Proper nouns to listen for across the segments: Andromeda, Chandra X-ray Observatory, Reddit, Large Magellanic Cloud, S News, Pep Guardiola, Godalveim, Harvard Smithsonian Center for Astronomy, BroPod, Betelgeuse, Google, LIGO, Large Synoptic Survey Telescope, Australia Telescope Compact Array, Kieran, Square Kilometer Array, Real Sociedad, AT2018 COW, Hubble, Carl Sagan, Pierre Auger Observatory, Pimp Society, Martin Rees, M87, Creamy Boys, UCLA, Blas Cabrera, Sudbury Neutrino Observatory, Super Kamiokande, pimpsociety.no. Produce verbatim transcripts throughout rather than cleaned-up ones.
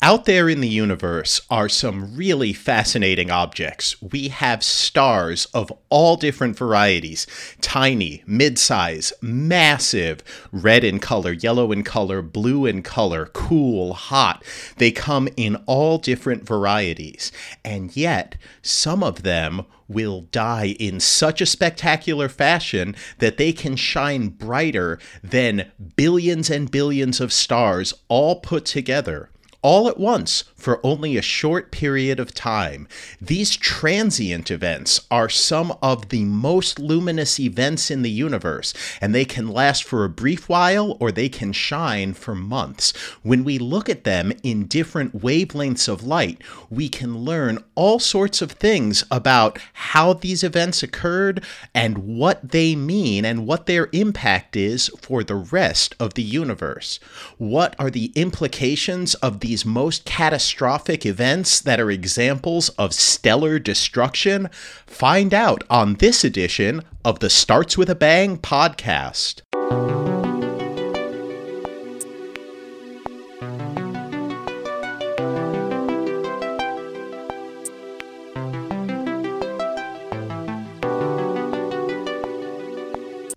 Out there in the universe are some really fascinating objects. We have stars of all different varieties, tiny, mid-size, massive, red in color, yellow in color, blue in color, cool, hot. They come in all different varieties, and yet some of them will die in such a spectacular fashion that they can shine brighter than billions and billions of stars all put together, all at once, for only a short period of time. These transient events are some of the most luminous events in the universe, and they can last for a brief while or they can shine for months. When we look at them in different wavelengths of light, we can learn all sorts of things about how these events occurred and what they mean and what their impact is for the rest of the universe. What are the implications of the these most catastrophic events that are examples of stellar destruction? Find out on this edition of the Starts With a Bang podcast.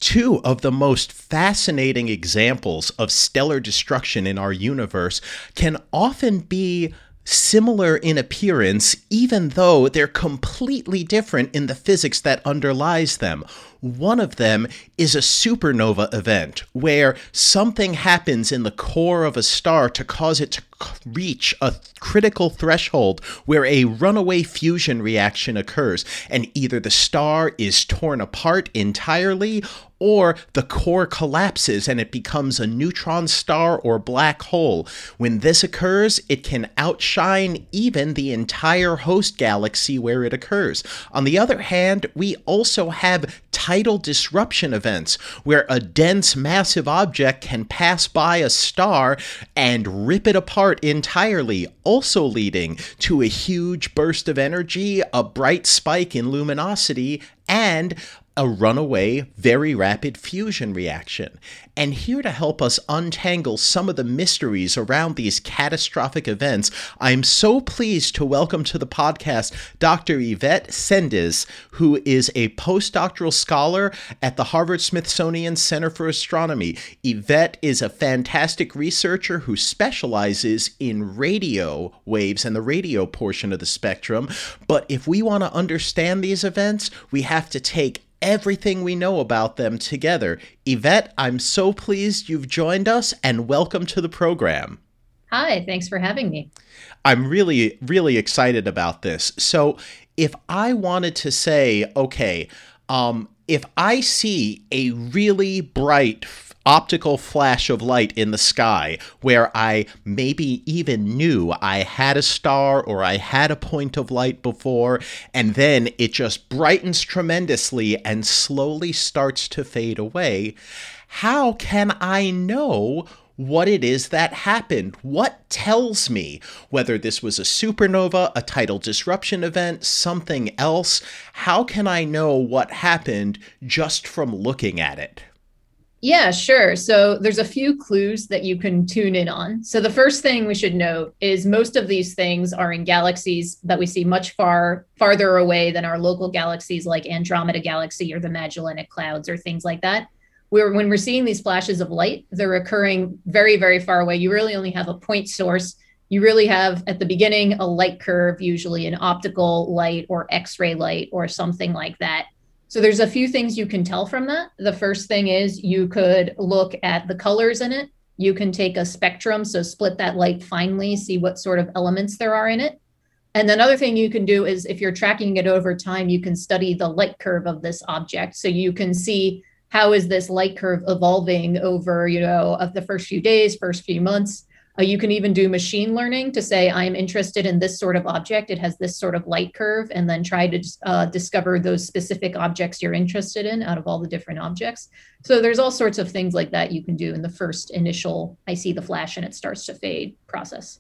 Two of the most fascinating examples of stellar destruction in our universe can often be similar in appearance, even though they're completely different in the physics that underlies them. One of them is a supernova event, where something happens in the core of a star to cause it to reach a critical threshold where a runaway fusion reaction occurs, and either the star is torn apart entirely or the core collapses and it becomes a neutron star or black hole. When this occurs, it can outshine even the entire host galaxy where it occurs. On the other hand, we also have tidal disruption events, where a dense, massive object can pass by a star and rip it apart entirely, also leading to a huge burst of energy, a bright spike in luminosity, and a runaway, very rapid fusion reaction. And here to help us untangle some of the mysteries around these catastrophic events, I'm so pleased to welcome to the podcast Doctor Yvette Cendes, who is a postdoctoral scholar at the Harvard Smithsonian Center for Astronomy. Yvette is a fantastic researcher who specializes in radio waves and the radio portion of the spectrum. But if we want to understand these events, we have to take everything we know about them together. Yvette, I'm so pleased you've joined us, and welcome to the program. Hi, thanks for having me. I'm really, really excited about this. So if I wanted to say, okay, um, if I see a really bright optical flash of light in the sky where I maybe even knew I had a star or I had a point of light before, and then it just brightens tremendously and slowly starts to fade away, how can I know what it is that happened? What tells me whether this was a supernova, a tidal disruption event, something else? How can I know what happened just from looking at it? Yeah, sure. So there's a few clues that you can tune in on. So the first thing we should note is most of these things are in galaxies that we see much far farther away than our local galaxies, like Andromeda Galaxy or the Magellanic Clouds or things like that. We're, when we're seeing these flashes of light, they're occurring very, very far away. You really only have a point source. You really have, at the beginning, a light curve, usually an optical light or X-ray light or something like that. So there's a few things you can tell from that. The first thing is you could look at the colors in it. You can take a spectrum, so split that light finely, see what sort of elements there are in it. And another thing you can do is if you're tracking it over time, you can study the light curve of this object. So you can see how is this light curve evolving over, you know, of the first few days, first few months. Uh, you can even do machine learning to say, I'm interested in this sort of object. It has this sort of light curve, and then try to uh, discover those specific objects you're interested in out of all the different objects. So there's all sorts of things like that you can do in the first initial, I see the flash and it starts to fade process.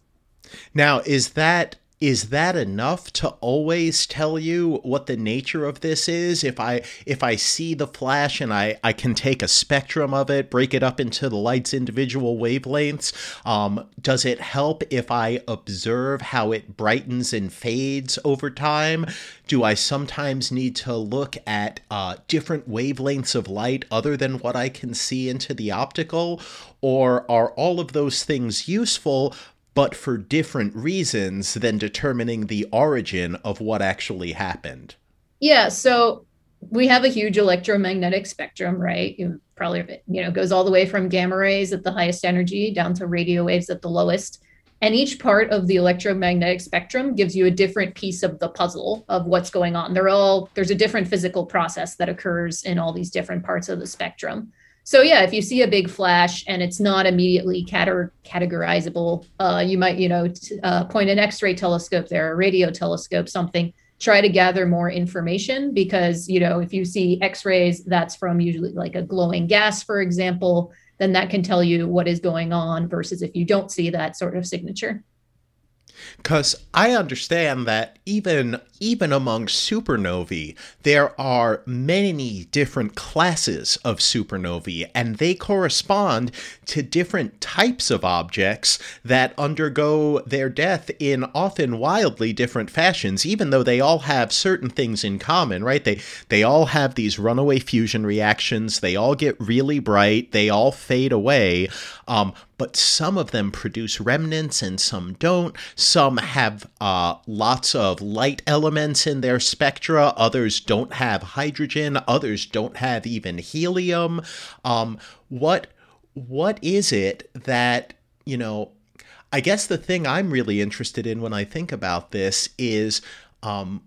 Now, is that Is that enough to always tell you what the nature of this is? If I if I see the flash and I, I can take a spectrum of it, break it up into the light's individual wavelengths, um, does it help if I observe how it brightens and fades over time? Do I sometimes need to look at uh, different wavelengths of light other than what I can see into the optical? Or are all of those things useful, but for different reasons than determining the origin of what actually happened? Yeah, so we have a huge electromagnetic spectrum, right? You probably, you know, goes all the way from gamma rays at the highest energy down to radio waves at the lowest. And each part of the electromagnetic spectrum gives you a different piece of the puzzle of what's going on. They're all, there's a different physical process that occurs in all these different parts of the spectrum. So yeah, if you see a big flash and it's not immediately cater- categorizable, uh, you might, you know, t- uh, point an X-ray telescope there, a radio telescope, something, try to gather more information because, you know, if you see X-rays, that's from usually like a glowing gas, for example, then that can tell you what is going on versus if you don't see that sort of signature. Because I understand that even even among supernovae, there are many different classes of supernovae, and they correspond to different types of objects that undergo their death in often wildly different fashions, even though they all have certain things in common, right? They, they all have these runaway fusion reactions. They all get really bright. They all fade away. Um, but some of them produce remnants and some don't. Some have uh, lots of light elements in their spectra. Others don't have hydrogen. Others don't have even helium. Um, what what is it that, you know, I guess the thing I'm really interested in when I think about this is um,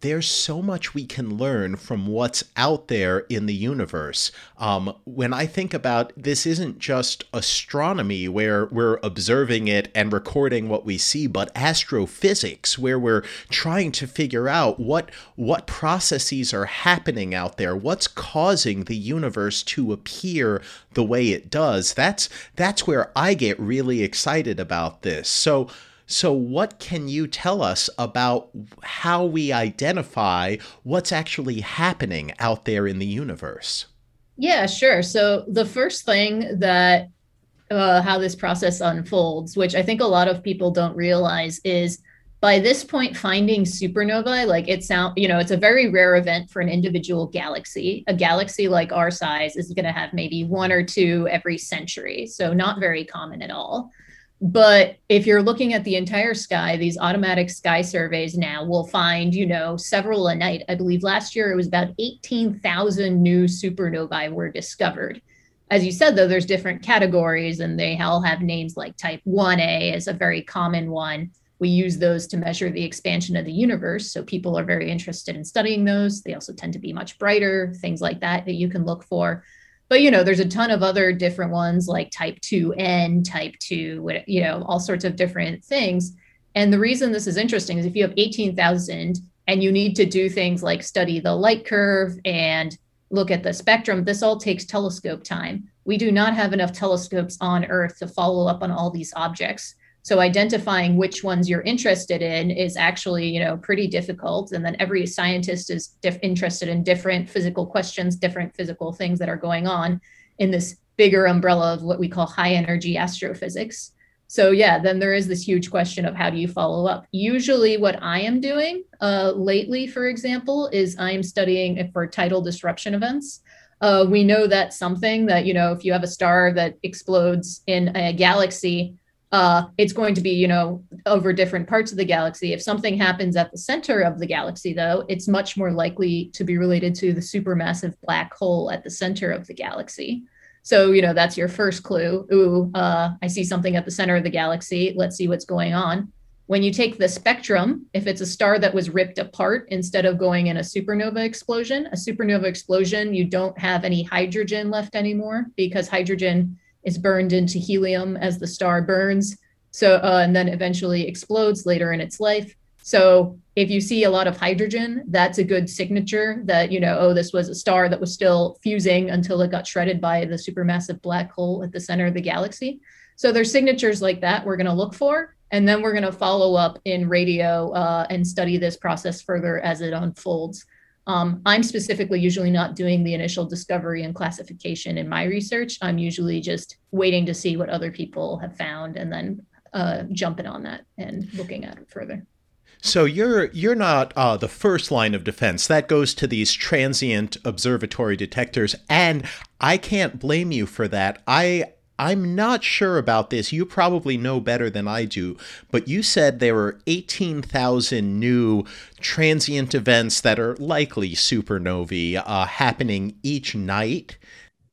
there's so much we can learn from what's out there in the universe. Um, when I think about this, isn't just astronomy where we're observing it and recording what we see, but astrophysics where we're trying to figure out what what processes are happening out there, what's causing the universe to appear the way it does. That's that's where I get really excited about this. So. So what can you tell us about how we identify what's actually happening out there in the universe? Yeah, sure. So the first thing that uh, how this process unfolds, which I think a lot of people don't realize, is by this point, finding supernovae, like it sound, you know, it's a very rare event for an individual galaxy. A galaxy like our size is going to have maybe one or two every century. So not very common at all. But if you're looking at the entire sky, these automatic sky surveys now will find, you know, several a night. I believe last year it was about eighteen thousand new supernovae were discovered. As you said, though, there's different categories and they all have names like type one A is a very common one. We use those to measure the expansion of the universe. So people are very interested in studying those. They also tend to be much brighter, things like that that you can look for. But, you know, there's a ton of other different ones like type two N, type two, you know, all sorts of different things. And the reason this is interesting is if you have eighteen thousand and you need to do things like study the light curve and look at the spectrum, this all takes telescope time. We do not have enough telescopes on Earth to follow up on all these objects. So identifying which ones you're interested in is actually, you know, pretty difficult. And then every scientist is diff- interested in different physical questions, different physical things that are going on in this bigger umbrella of what we call high energy astrophysics. So yeah, then there is this huge question of how do you follow up? Usually what I am doing uh, lately, for example, is I'm studying for tidal disruption events. Uh, we know that something that, you know, if you have a star that explodes in a galaxy, Uh, it's going to be, you know, over different parts of the galaxy. If something happens at the center of the galaxy, though, it's much more likely to be related to the supermassive black hole at the center of the galaxy. So, you know, that's your first clue. Ooh, uh, I see something at the center of the galaxy. Let's see what's going on. When you take the spectrum, if it's a star that was ripped apart instead of going in a supernova explosion, a supernova explosion, you don't have any hydrogen left anymore because hydrogen is burned into helium as the star burns, so uh, and then eventually explodes later in its life. So if you see a lot of hydrogen, that's a good signature that, you know, oh, this was a star that was still fusing until it got shredded by the supermassive black hole at the center of the galaxy. So there's signatures like that we're going to look for. And then we're going to follow up in radio uh, and study this process further as it unfolds. Um, I'm specifically usually not doing the initial discovery and classification in my research. I'm usually just waiting to see what other people have found and then uh, jumping on that and looking at it further. So you're you're not uh, the first line of defense. That goes to these transient observatory detectors, and I can't blame you for that. I I'm not sure about this. You probably know better than I do, but you said there were eighteen thousand new transient events that are likely supernovae uh, happening each night.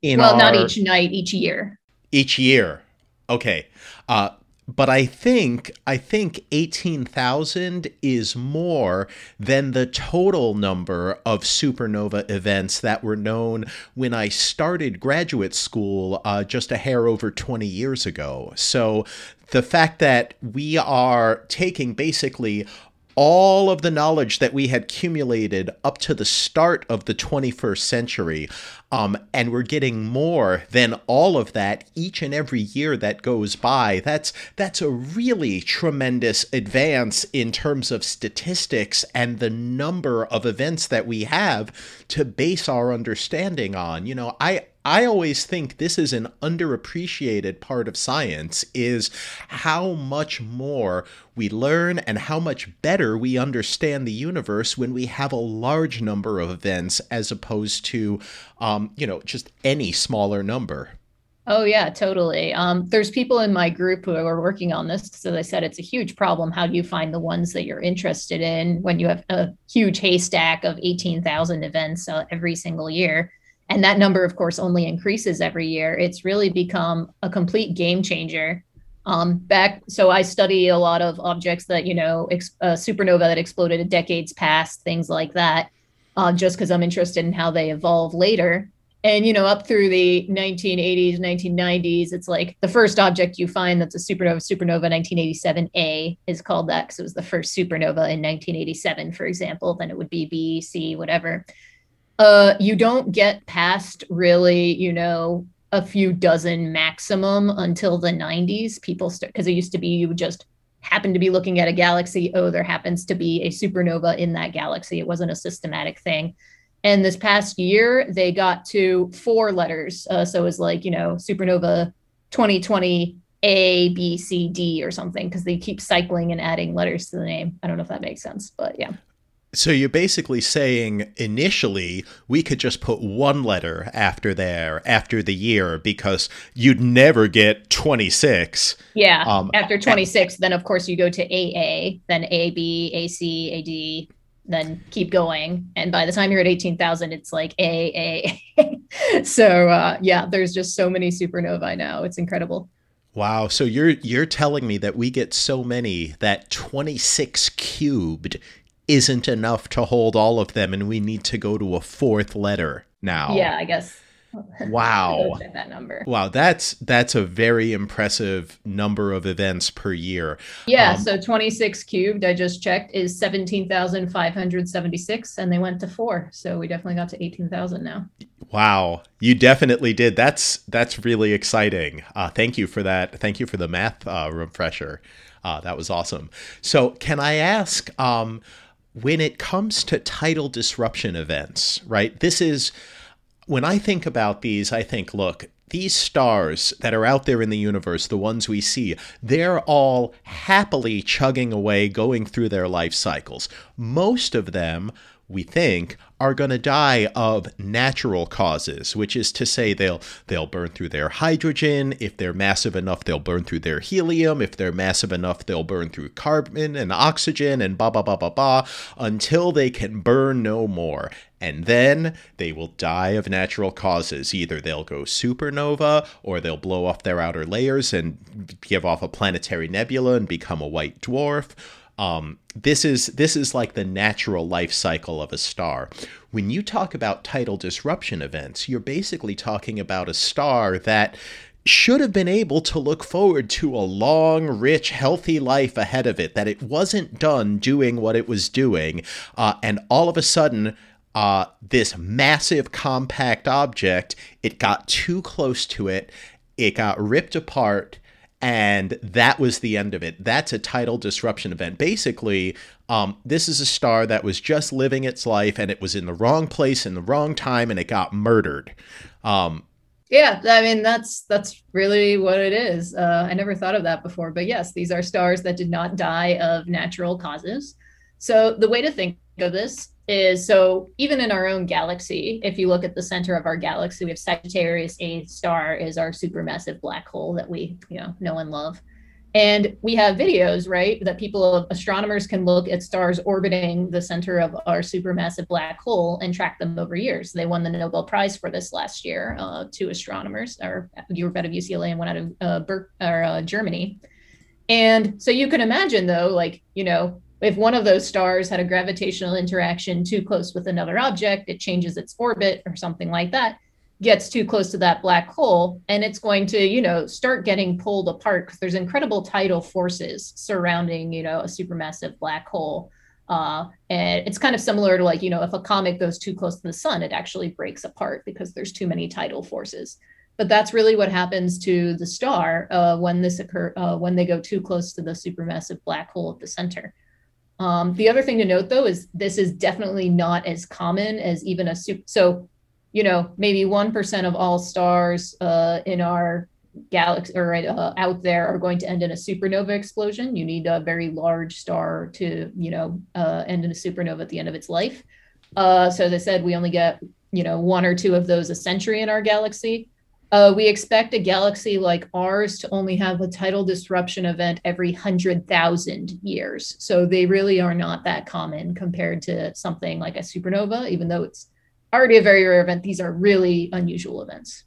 In well, our... not each night, each year. Each year, okay. Uh, But I think I think eighteen thousand is more than the total number of supernova events that were known when I started graduate school uh, just a hair over twenty years ago. So the fact that we are taking basically all of the knowledge that we had accumulated up to the start of the twenty-first century, um, and we're getting more than all of that each and every year that goes by. That's that's a really tremendous advance in terms of statistics and the number of events that we have to base our understanding on. You know, I I always think this is an underappreciated part of science, is how much more we learn and how much better we understand the universe when we have a large number of events as opposed to, um, you know, just any smaller number. Oh, yeah, totally. Um, there's people in my group who are working on this. So they said it's a huge problem. How do you find the ones that you're interested in when you have a huge haystack of eighteen thousand events uh, every single year? And that number, of course, only increases every year. It's really become a complete game changer. Um, back, so I study a lot of objects that, you know, ex, uh, supernova that exploded decades past, things like that, uh, just because I'm interested in how they evolve later. And, you know, up through the nineteen eighties, nineteen nineties, it's like the first object you find that's a supernova, supernova nineteen eighty-seven A is called that because it was the first supernova in nineteen eighty-seven, for example. Then it would be B, C, whatever. Uh, you don't get past really, you know, a few dozen maximum until the nineties. People start, because it used to be you would just happen to be looking at a galaxy. Oh, there happens to be a supernova in that galaxy. It wasn't a systematic thing. And this past year, they got to four letters. Uh, so it was like, you know, supernova twenty twenty A, B, C, D or something, because they keep cycling and adding letters to the name. I don't know if that makes sense, but yeah. So you're basically saying initially we could just put one letter after there, after the year, because you'd never get twenty-six. Yeah, um, after twenty-six, and- then of course you go to A A, then A B, A C, A D, then keep going. And by the time you're at eighteen thousand, it's like A A. So uh, yeah, there's just so many supernovae now. It's incredible. Wow. So you're you're telling me that we get so many that twenty-six cubed isn't enough to hold all of them, and we need to go to a fourth letter now. Yeah, I guess. Wow. That number. Wow, that's that's a very impressive number of events per year. Yeah, um, so twenty-six cubed, I just checked, is seventeen thousand five hundred seventy-six, and they went to four. So we definitely got to eighteen thousand now. Wow, you definitely did. That's that's really exciting. Uh, thank you for that. Thank you for the math uh, refresher. Uh, that was awesome. So can I ask... Um, When it comes to tidal disruption events, right? This is, when I think about these, I think, look, these stars that are out there in the universe, the ones we see, they're all happily chugging away, going through their life cycles. Most of them, we think, are going to die of natural causes, which is to say they'll they'll burn through their hydrogen. If they're massive enough, they'll burn through their helium. If they're massive enough, they'll burn through carbon and oxygen and blah, blah, blah, blah, blah, until they can burn no more. And then they will die of natural causes. Either they'll go supernova, or they'll blow off their outer layers and give off a planetary nebula and become a white dwarf. Um, this is this is like the natural life cycle of a star. When you talk about tidal disruption events, you're basically talking about a star that should have been able to look forward to a long, rich, healthy life ahead of it, that it wasn't done doing what it was doing, uh, and all of a sudden... Uh, this massive compact object, it got too close to it, it got ripped apart, And that was the end of it. That's a tidal disruption event. Basically, um, this is a star that was just living its life, and it was in the wrong place in the wrong time, and it got murdered. Um, yeah, I mean, that's that's really what it is. Uh, I never thought of that before. But yes, these are stars that did not die of natural causes. So the way to think of this is, so even in our own galaxy, if you look at the center of our galaxy, we have Sagittarius A star is our supermassive black hole that we, you know, know and love. And we have videos, right, that people, astronomers can look at stars orbiting the center of our supermassive black hole and track them over years. They won the Nobel Prize for this last year, uh, two astronomers, or you were out of U C L A and one out of uh, Ber- or, uh, Germany. And so you can imagine, though, like, you know, if one of those stars had a gravitational interaction too close with another object, it changes its orbit or something like that, gets too close to that black hole, and it's going to, you know, start getting pulled apart because there's incredible tidal forces surrounding, you know, a supermassive black hole. Uh, and it's kind of similar to, like, you know, if a comet goes too close to the sun, it actually breaks apart because there's too many tidal forces. But that's really what happens to the star uh, when this occur uh, when they go too close to the supermassive black hole at the center. Um, the other thing to note, though, is this is definitely not as common as even a super. So, you know, maybe one percent of all stars uh, in our galaxy or uh, out there are going to end in a supernova explosion. You need a very large star to, you know, uh, end in a supernova at the end of its life. Uh, so as I said, we only get, you know, one or two of those a century in our galaxy. Uh, we expect a galaxy like ours to only have a tidal disruption event every one hundred thousand years. So they really are not that common compared to something like a supernova, even though it's already a very rare event. These are really unusual events.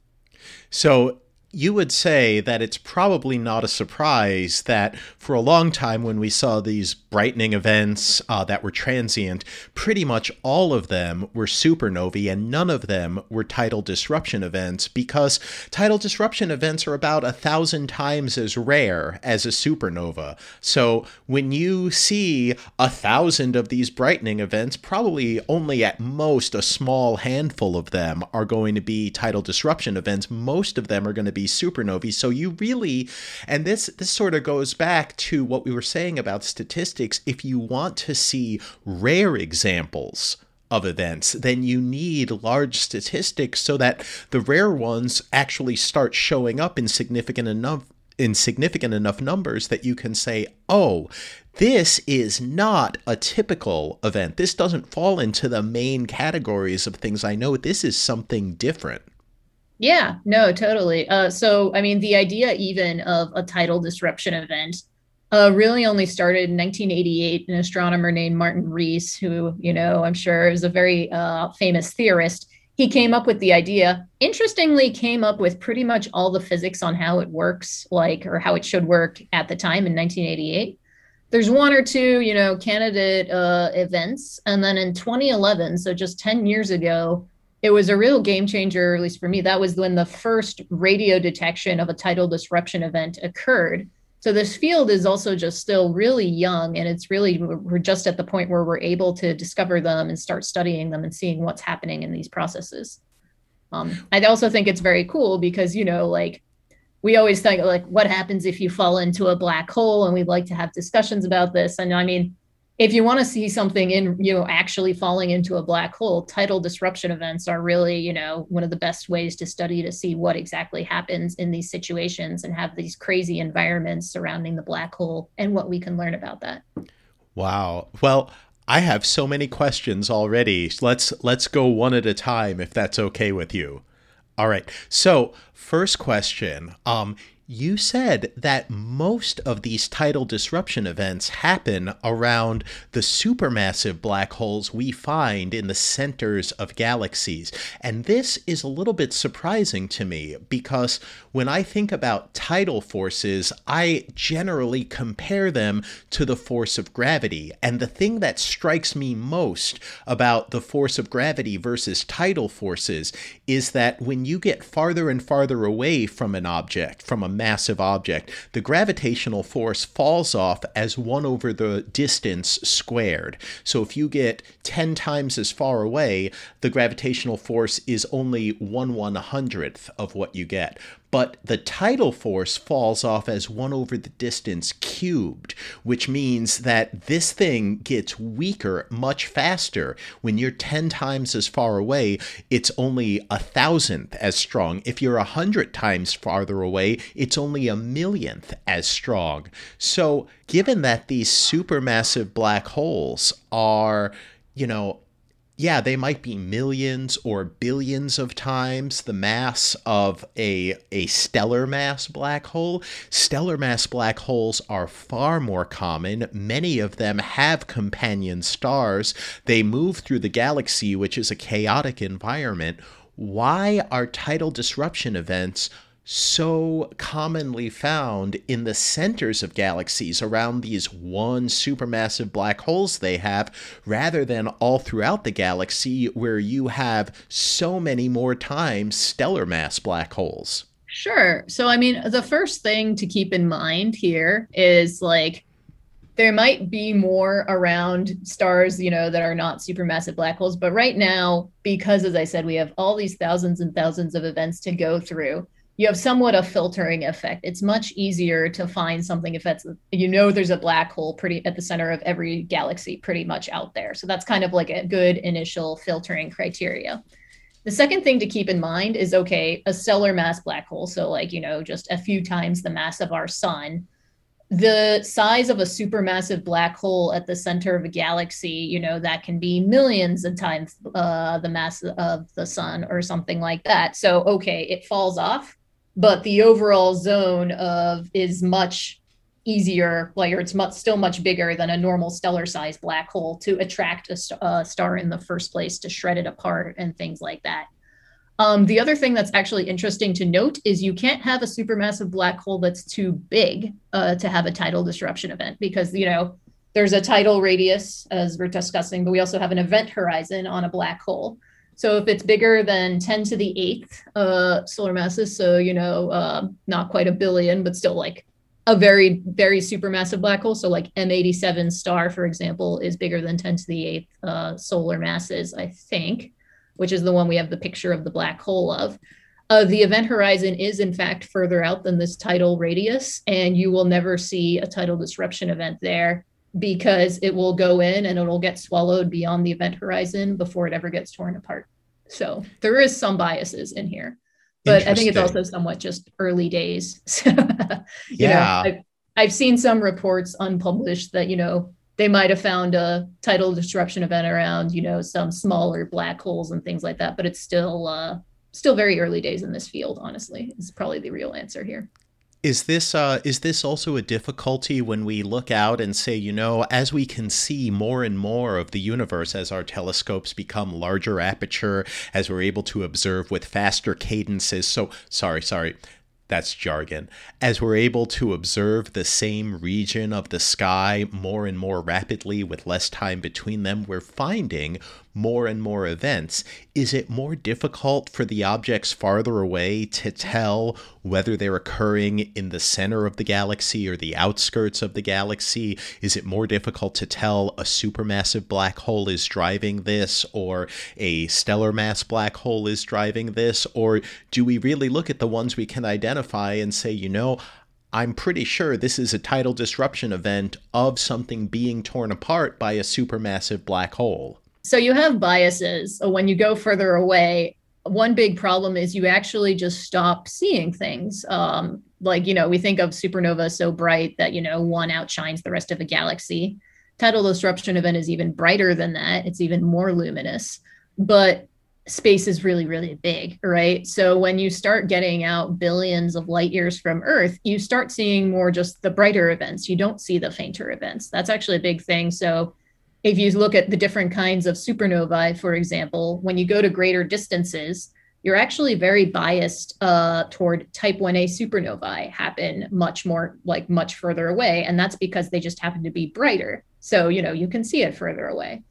So you would say that it's probably not a surprise that for a long time when we saw these brightening events uh, that were transient, pretty much all of them were supernovae and none of them were tidal disruption events, because tidal disruption events are about a thousand times as rare as a supernova. So when you see a thousand of these brightening events, probably only at most a small handful of them are going to be tidal disruption events. Most of them are going to be supernovae. So you really, and this this sort of goes back to what we were saying about statistics, if you want to see rare examples of events, then you need large statistics so that the rare ones actually start showing up in significant enough in significant enough numbers that you can say, oh, this is not a typical event. This doesn't fall into the main categories of things I know. This is something different. Yeah, no, totally. Uh, so, I mean, the idea even of a tidal disruption event uh, really only started in nineteen eighty-eight. An astronomer named Martin Rees, who, you know, I'm sure is a very uh, famous theorist, he came up with the idea, interestingly came up with pretty much all the physics on how it works, like, or how it should work at the time in nineteen eighty-eight. There's one or two, you know, candidate uh, events. And then in twenty eleven, so just ten years ago, it was a real game changer, at least for me. That was when the first radio detection of a tidal disruption event occurred. So this field is also just still really young, and it's really, we're just at the point where we're able to discover them and start studying them and seeing what's happening in these processes. Um, I also think it's very cool because, you know, like we always think like, what happens if you fall into a black hole? And we'd like to have discussions about this. And I mean, if you want to see something in, you know, actually falling into a black hole, tidal disruption events are really, you know, one of the best ways to study, to see what exactly happens in these situations and have these crazy environments surrounding the black hole and what we can learn about that. Wow. Well, I have so many questions already. Let's let's go one at a time, if that's okay with you. All right. So first question, um, you said that most of these tidal disruption events happen around the supermassive black holes we find in the centers of galaxies. And this is a little bit surprising to me because when I think about tidal forces, I generally compare them to the force of gravity. And the thing that strikes me most about the force of gravity versus tidal forces is that when you get farther and farther away from an object, from a massive object, the gravitational force falls off as one over the distance squared. So if you get ten times as far away, the gravitational force is only one one hundredth of what you get. but the tidal force falls off as one over the distance cubed, which means that this thing gets weaker much faster. When you're ten times as far away, it's only a thousandth as strong. If you're a hundred times farther away, it's only a millionth as strong. So given that these supermassive black holes are, you know, yeah, they might be millions or billions of times the mass of a, a stellar mass black hole. Stellar mass black holes are far more common. Many of them have companion stars. They move through the galaxy, which is a chaotic environment. Why are tidal disruption events so commonly found in the centers of galaxies around these one supermassive black holes they have, rather than all throughout the galaxy where you have so many more times stellar mass black holes? Sure. So, I mean, the first thing to keep in mind here is, like, there might be more around stars, you know, that are not supermassive black holes. But right now, because, as I said, we have all these thousands and thousands of events to go through, you have somewhat a filtering effect. It's much easier to find something if that's, you know, there's a black hole pretty at the center of every galaxy pretty much out there. So that's kind of like a good initial filtering criteria. The second thing to keep in mind is, okay, a stellar mass black hole, so like, you know, just a few times the mass of our sun. The size of a supermassive black hole at the center of a galaxy, you know, that can be millions of times uh, the mass of the sun or something like that. So, okay, it falls off, but the overall zone of is much easier, like, or it's much, still much bigger than a normal stellar sized black hole to attract a st- uh, star in the first place, to shred it apart and things like that. Um, the other thing that's actually interesting to note is you can't have a supermassive black hole that's too big uh, to have a tidal disruption event, because, you know, there's a tidal radius, as we're discussing, but we also have an event horizon on a black hole. So if it's bigger than ten to the eighth uh, solar masses, so, you know, uh, not quite a billion, but still like a very, very supermassive black hole. So like M eighty-seven star, for example, is bigger than ten to the eighth uh, solar masses, I think, which is the one we have the picture of the black hole of. Uh, the event horizon is in fact further out than this tidal radius, and you will never see a tidal disruption event there, because it will go in and it'll get swallowed beyond the event horizon before it ever gets torn apart. So there is some biases in here, but I think it's also somewhat just early days. Yeah. Know, I've, I've seen some reports unpublished that, you know, they might have found a tidal disruption event around, you know, some smaller black holes and things like that, but it's still uh, still very early days in this field, honestly, is probably the real answer here. Is this uh, is this also a difficulty when we look out and say, you know, as we can see more and more of the universe, as our telescopes become larger aperture, as we're able to observe with faster cadences, so, sorry, sorry, that's jargon. As we're able to observe the same region of the sky more and more rapidly with less time between them, we're finding more and more events. Is it more difficult for the objects farther away to tell whether they're occurring in the center of the galaxy or the outskirts of the galaxy? Is it more difficult to tell a supermassive black hole is driving this, or a stellar mass black hole is driving this? Or do we really look at the ones we can identify and say, you know, I'm pretty sure this is a tidal disruption event of something being torn apart by a supermassive black hole? So you have biases when you go further away. One big problem is you actually just stop seeing things. Um, like, you know, we think of supernova so bright that, you know, one outshines the rest of a galaxy. Tidal disruption event is even brighter than that. It's even more luminous. But space is really, really big, right? So when you start getting out billions of light years from Earth, you start seeing more just the brighter events. You don't see the fainter events. That's actually a big thing. So if you look at the different kinds of supernovae, for example, when you go to greater distances, you're actually very biased uh, toward type one A supernovae happen much more, like much further away. And that's because they just happen to be brighter. So, you know, you can see it further away.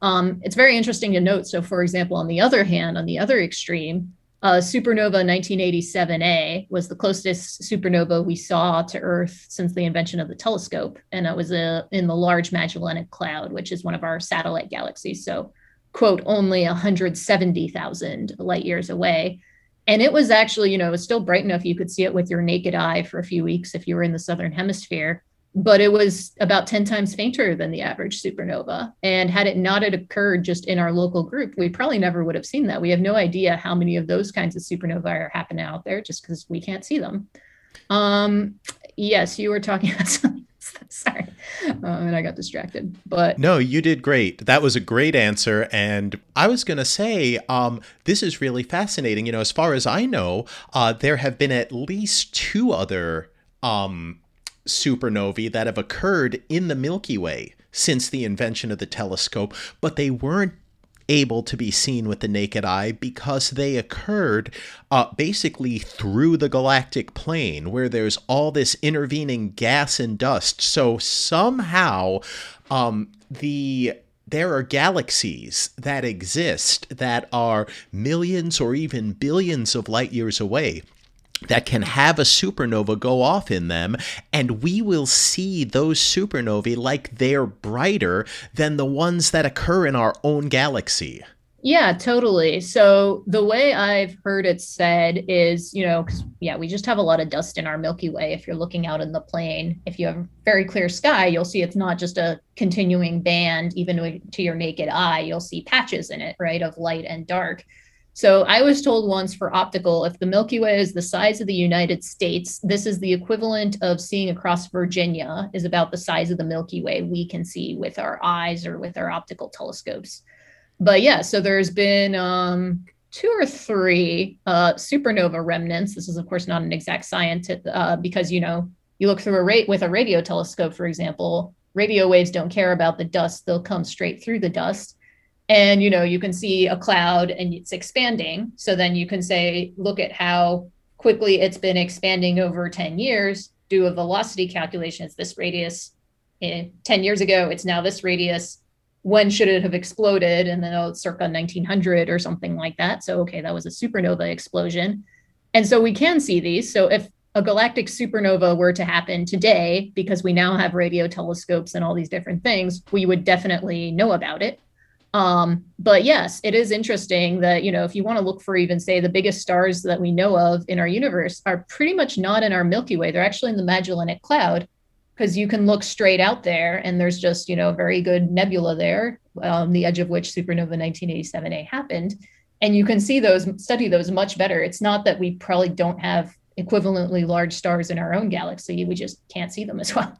Um, it's very interesting to note. So, for example, on the other hand, on the other extreme, uh, supernova nineteen eighty-seven A was the closest supernova we saw to Earth since the invention of the telescope. And it was uh, in the Large Magellanic Cloud, which is one of our satellite galaxies. So, quote, only one hundred seventy thousand light years away. And it was actually, you know, it was still bright enough you could see it with your naked eye for a few weeks if you were in the Southern Hemisphere, but it was about ten times fainter than the average supernova. And had it not had occurred just in our local group, we probably never would have seen that. We have no idea how many of those kinds of supernovae are happening out there just because we can't see them. Um, yes, you were talking about something. Sorry. Um, and I got distracted, but no, you did great. That was a great answer. And I was going to say, um, this is really fascinating. You know, as far as I know, uh, there have been at least two other, um, supernovae that have occurred in the Milky Way since the invention of the telescope, but they weren't able to be seen with the naked eye because they occurred uh, basically through the galactic plane where there's all this intervening gas and dust. So somehow um, the there are galaxies that exist that are millions or even billions of light years away that can have a supernova go off in them, and we will see those supernovae like they're brighter than the ones that occur in our own galaxy. Yeah, totally. So the way I've heard it said is, you know, 'cause yeah, we just have a lot of dust in our Milky Way. If you're looking out in the plane, if you have a very clear sky, you'll see it's not just a continuing band, even to your naked eye, you'll see patches in it, right, of light and dark. So I was told once for optical, if the Milky Way is the size of the United States, this is the equivalent of seeing across Virginia is about the size of the Milky Way we can see with our eyes or with our optical telescopes. But yeah, so there's been um, two or three uh, supernova remnants. This is, of course, not an exact science uh, because, you know, you look through a ra- with a radio telescope, for example, radio waves don't care about the dust. They'll come straight through the dust. And, you know, you can see a cloud and it's expanding. So then you can say, look at how quickly it's been expanding over ten years. Do a velocity calculation. It's this radius. In ten years ago, it's now this radius. When should it have exploded? And then, oh, it's circa nineteen hundred or something like that. So, okay, that was a supernova explosion. And so we can see these. So if a galactic supernova were to happen today, because we now have radio telescopes and all these different things, we would definitely know about it. Um, but yes, it is interesting that, you know, if you want to look for even, say, the biggest stars that we know of in our universe are pretty much not in our Milky Way. They're actually in the Magellanic Cloud because you can look straight out there and there's just, you know, a very good nebula there on the edge of which supernova nineteen eighty-seven A happened. And you can see those, study those much better. It's not that we probably don't have equivalently large stars in our own galaxy. We just can't see them as well.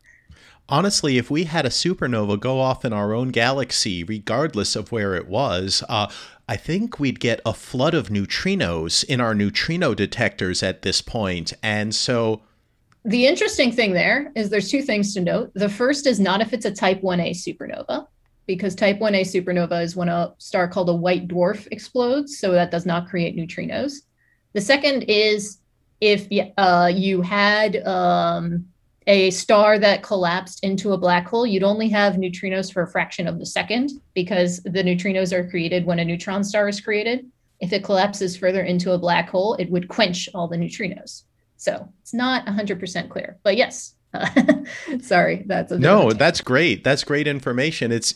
Honestly, if we had a supernova go off in our own galaxy, regardless of where it was, uh, I think we'd get a flood of neutrinos in our neutrino detectors at this point. And so the interesting thing there is there's two things to note. The first is not if it's a type one A supernova, because type one A supernova is when a star called a white dwarf explodes. So that does not create neutrinos. The second is if uh, you had... Um, a star that collapsed into a black hole, you'd only have neutrinos for a fraction of the second because the neutrinos are created when a neutron star is created. If it collapses further into a black hole, it would quench all the neutrinos. So it's not one hundred percent clear, but yes. Uh, sorry, that's a no, tip. That's great. That's great information. It's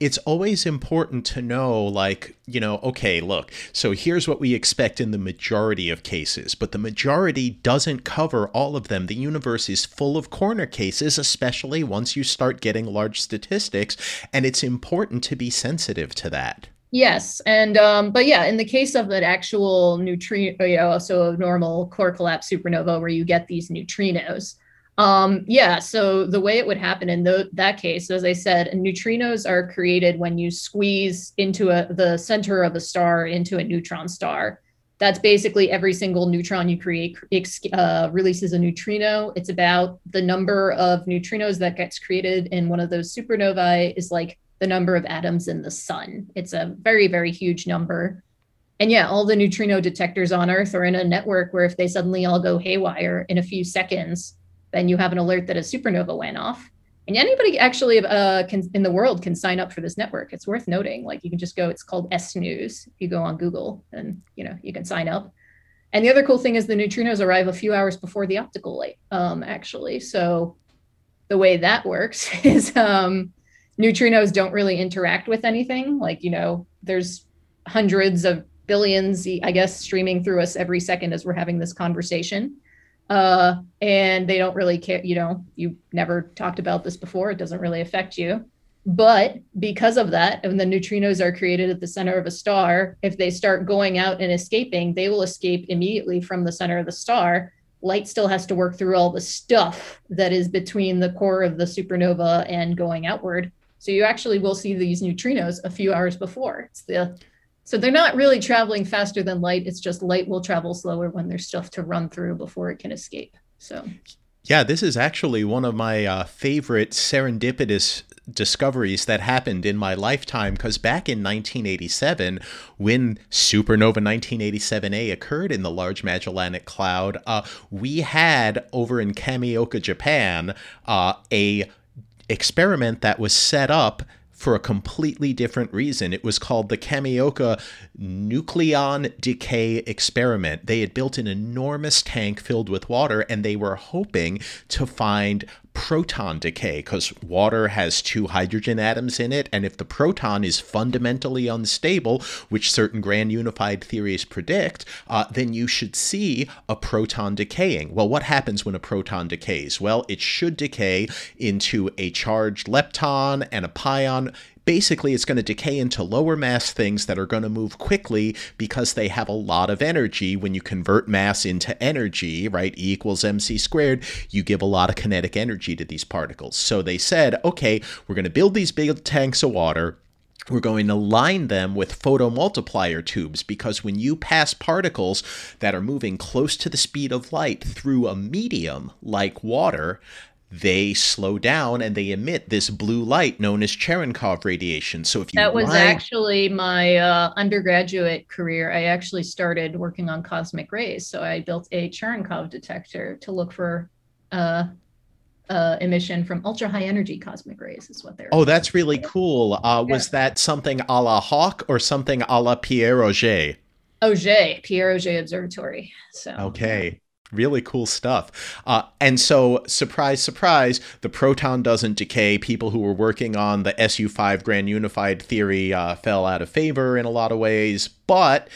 It's always important to know, like, you know, okay, look, so here's what we expect in the majority of cases, but the majority doesn't cover all of them. The universe is full of corner cases, especially once you start getting large statistics, and it's important to be sensitive to that. Yes. And, um, but yeah, in the case of an actual neutrino, you know, so a normal core collapse supernova where you get these neutrinos, Um, yeah, so the way it would happen in th- that case, as I said, neutrinos are created when you squeeze into a, the center of a star into a neutron star. That's basically every single neutron you create uh, releases a neutrino. It's about the number of neutrinos that gets created in one of those supernovae is like the number of atoms in the sun. It's a very, very huge number. And yeah, all the neutrino detectors on Earth are in a network where if they suddenly all go haywire in a few seconds, then you have an alert that a supernova went off. And anybody actually uh, can, in the world can sign up for this network. It's worth noting, like you can just go, it's called S News. If you go on Google and, you know, you can sign up. And the other cool thing is the neutrinos arrive a few hours before the optical light, um, actually. So the way that works is um, neutrinos don't really interact with anything. Like, you know, there's hundreds of billions, I guess, streaming through us every second as we're having this conversation. Uh, and they don't really care, you know, you never talked about this before. It doesn't really affect you. But because of that, and the neutrinos are created at the center of a star, if they start going out and escaping, they will escape immediately from the center of the star. Light still has to work through all the stuff that is between the core of the supernova and going outward. So you actually will see these neutrinos a few hours before. It's the, so they're not really traveling faster than light. It's just light will travel slower when there's stuff to run through before it can escape. So, yeah, this is actually one of my uh, favorite serendipitous discoveries that happened in my lifetime, because back in nineteen eighty-seven, when supernova nineteen eighty-seven A occurred in the Large Magellanic Cloud, uh, we had over in Kamioka, Japan, uh, a experiment that was set up for a completely different reason. It was called the Kamioka Nucleon Decay Experiment. They had built an enormous tank filled with water, and they were hoping to find proton decay, because water has two hydrogen atoms in it, and if the proton is fundamentally unstable, which certain grand unified theories predict, uh, then you should see a proton decaying. Well, what happens when a proton decays? Well, it should decay into a charged lepton and a pion. Basically, it's going to decay into lower mass things that are going to move quickly because they have a lot of energy. When you convert mass into energy, right, E equals mc squared, you give a lot of kinetic energy to these particles. So they said, okay, we're going to build these big tanks of water. We're going to line them with photomultiplier tubes, because when you pass particles that are moving close to the speed of light through a medium like water, they slow down and they emit this blue light known as Cherenkov radiation. So if you that was line- actually my uh, undergraduate career, I actually started working on cosmic rays. So I built a Cherenkov detector to look for uh, uh, emission from ultra high energy cosmic rays. Is what they're. Oh, that's really cool. Uh, yeah. Was that something a la Hawk or something a la Pierre Auger? Auger, Pierre Auger Observatory. So okay. Really cool stuff. Uh, and so, surprise, surprise, the proton doesn't decay. People who were working on the S U five grand unified theory uh, fell out of favor in a lot of ways. But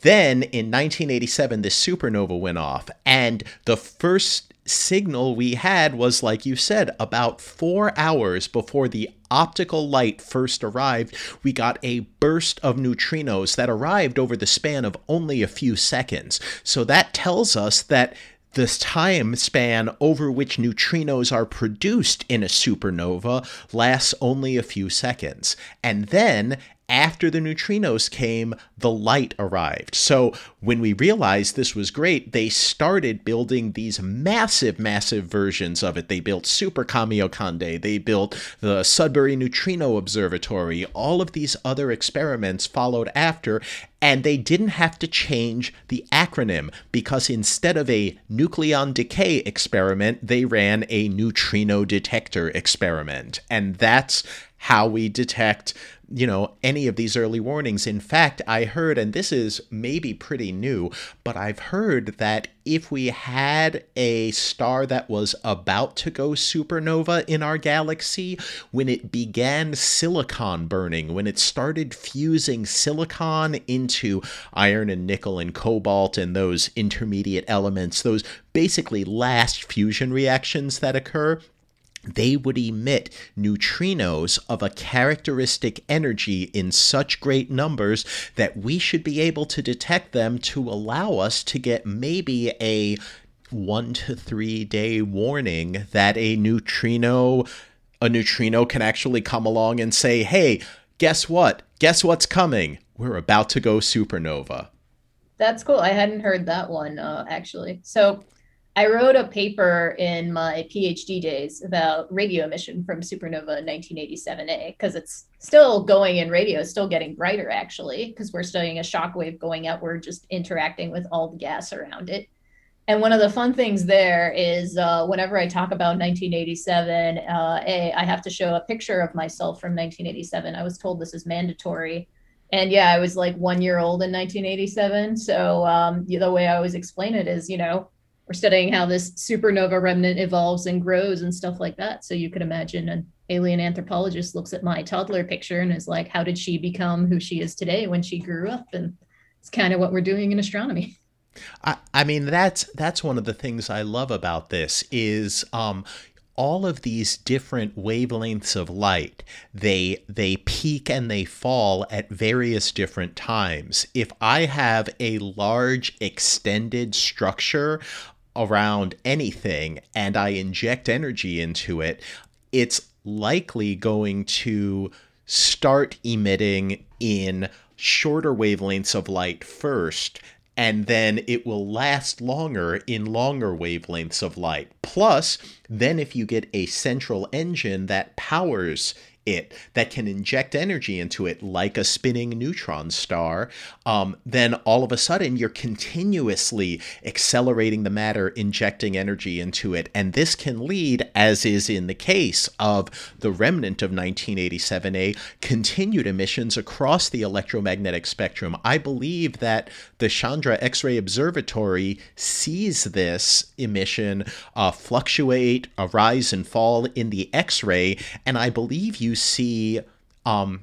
then in nineteen eighty-seven, this supernova went off. And the first signal we had was, like you said, about four hours before the optical light first arrived, we got a burst of neutrinos that arrived over the span of only a few seconds. So that tells us that this time span over which neutrinos are produced in a supernova lasts only a few seconds. And then after the neutrinos came, the light arrived. So when we realized this was great, they started building these massive, massive versions of it. They built Super Kamiokande. They built the Sudbury Neutrino Observatory. All of these other experiments followed after, and they didn't have to change the acronym, because instead of a nucleon decay experiment, they ran a neutrino detector experiment. And that's how we detect, you know, any of these early warnings. In fact, I heard, and this is maybe pretty new, but I've heard that if we had a star that was about to go supernova in our galaxy, when it began silicon burning, when it started fusing silicon into iron and nickel and cobalt and those intermediate elements, those basically last fusion reactions that occur, they would emit neutrinos of a characteristic energy in such great numbers that we should be able to detect them to allow us to get maybe a one to three day warning that a neutrino, a neutrino can actually come along and say, hey, guess what? Guess what's coming? We're about to go supernova. That's cool. I hadn't heard that one, uh, actually. So I wrote a paper in my PhD days about radio emission from supernova nineteen eighty-seven A, because it's still going in radio, still getting brighter, actually, because we're studying a shock wave going outward, just interacting with all the gas around it. And one of the fun things there is uh, whenever I talk about nineteen eighty-seven, uh, A, I have to show a picture of myself from nineteen eighty-seven. I was told this is mandatory. And yeah, I was like one year old in nineteen eighty-seven. So um, the way I always explain it is, you know, we're studying how this supernova remnant evolves and grows and stuff like that. So you could imagine an alien anthropologist looks at my toddler picture and is like, how did she become who she is today when she grew up? And it's kind of what we're doing in astronomy. I, I mean, that's that's one of the things I love about this is um, all of these different wavelengths of light, they they peak and they fall at various different times. If I have a large extended structure around anything and I inject energy into it, it's likely going to start emitting in shorter wavelengths of light first, and then it will last longer in longer wavelengths of light. Plus, then if you get a central engine that powers it, that can inject energy into it like a spinning neutron star, um, then all of a sudden you're continuously accelerating the matter, injecting energy into it. And this can lead, as is in the case of the remnant of nineteen eighty-seven A, continued emissions across the electromagnetic spectrum. I believe that the Chandra X-ray Observatory sees this emission uh, fluctuate, arise and fall in the X-ray, and I believe you see um,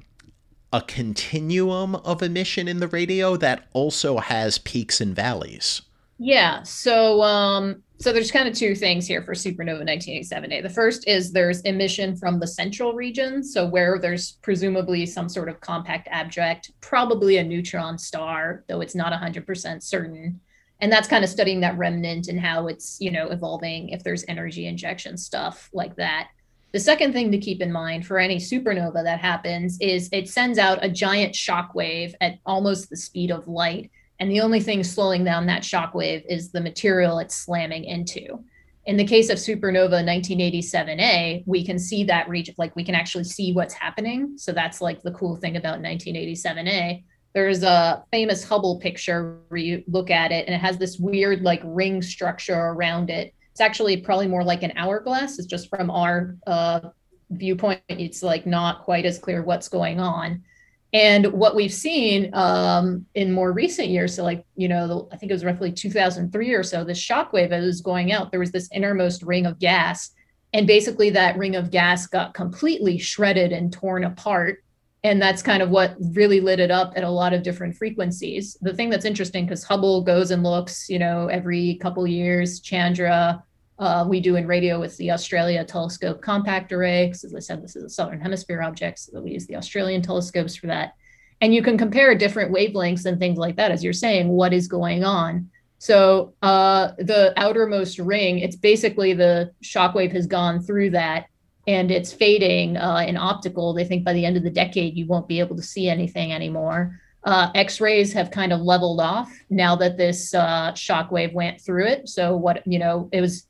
a continuum of emission in the radio that also has peaks and valleys. Yeah. So um, so there's kind of two things here for supernova nineteen eighty-seven A. The first is there's emission from the central region, so where there's presumably some sort of compact abject, probably a neutron star, though it's not one hundred percent certain. And that's kind of studying that remnant and how it's, you know, evolving, if there's energy injection stuff like that. The second thing to keep in mind for any supernova that happens is it sends out a giant shock wave at almost the speed of light. And the only thing slowing down that shock wave is the material it's slamming into. In the case of supernova nineteen eighty-seven A, we can see that region, like we can actually see what's happening. So that's like the cool thing about nineteen eighty-seven A. There's a famous Hubble picture where you look at it and it has this weird like ring structure around it. It's actually probably more like an hourglass. It's just from our uh, viewpoint, it's like not quite as clear what's going on. And what we've seen um, in more recent years, so like, you know, I think it was roughly two thousand three or so, this shockwave that was going out, there was this innermost ring of gas. And basically that ring of gas got completely shredded and torn apart. And that's kind of what really lit it up at a lot of different frequencies. The thing that's interesting, because Hubble goes and looks, you know, every couple years, Chandra, uh, we do in radio with the Australia Telescope Compact Array, because as I said, this is a Southern Hemisphere object, so we use the Australian telescopes for that. And you can compare different wavelengths and things like that, as you're saying, what is going on. So uh, the outermost ring, it's basically the shockwave has gone through that, and it's fading uh, in optical. They think by the end of the decade, you won't be able to see anything anymore. Uh, X-rays have kind of leveled off now that this uh, shockwave went through it. So what, you know, it was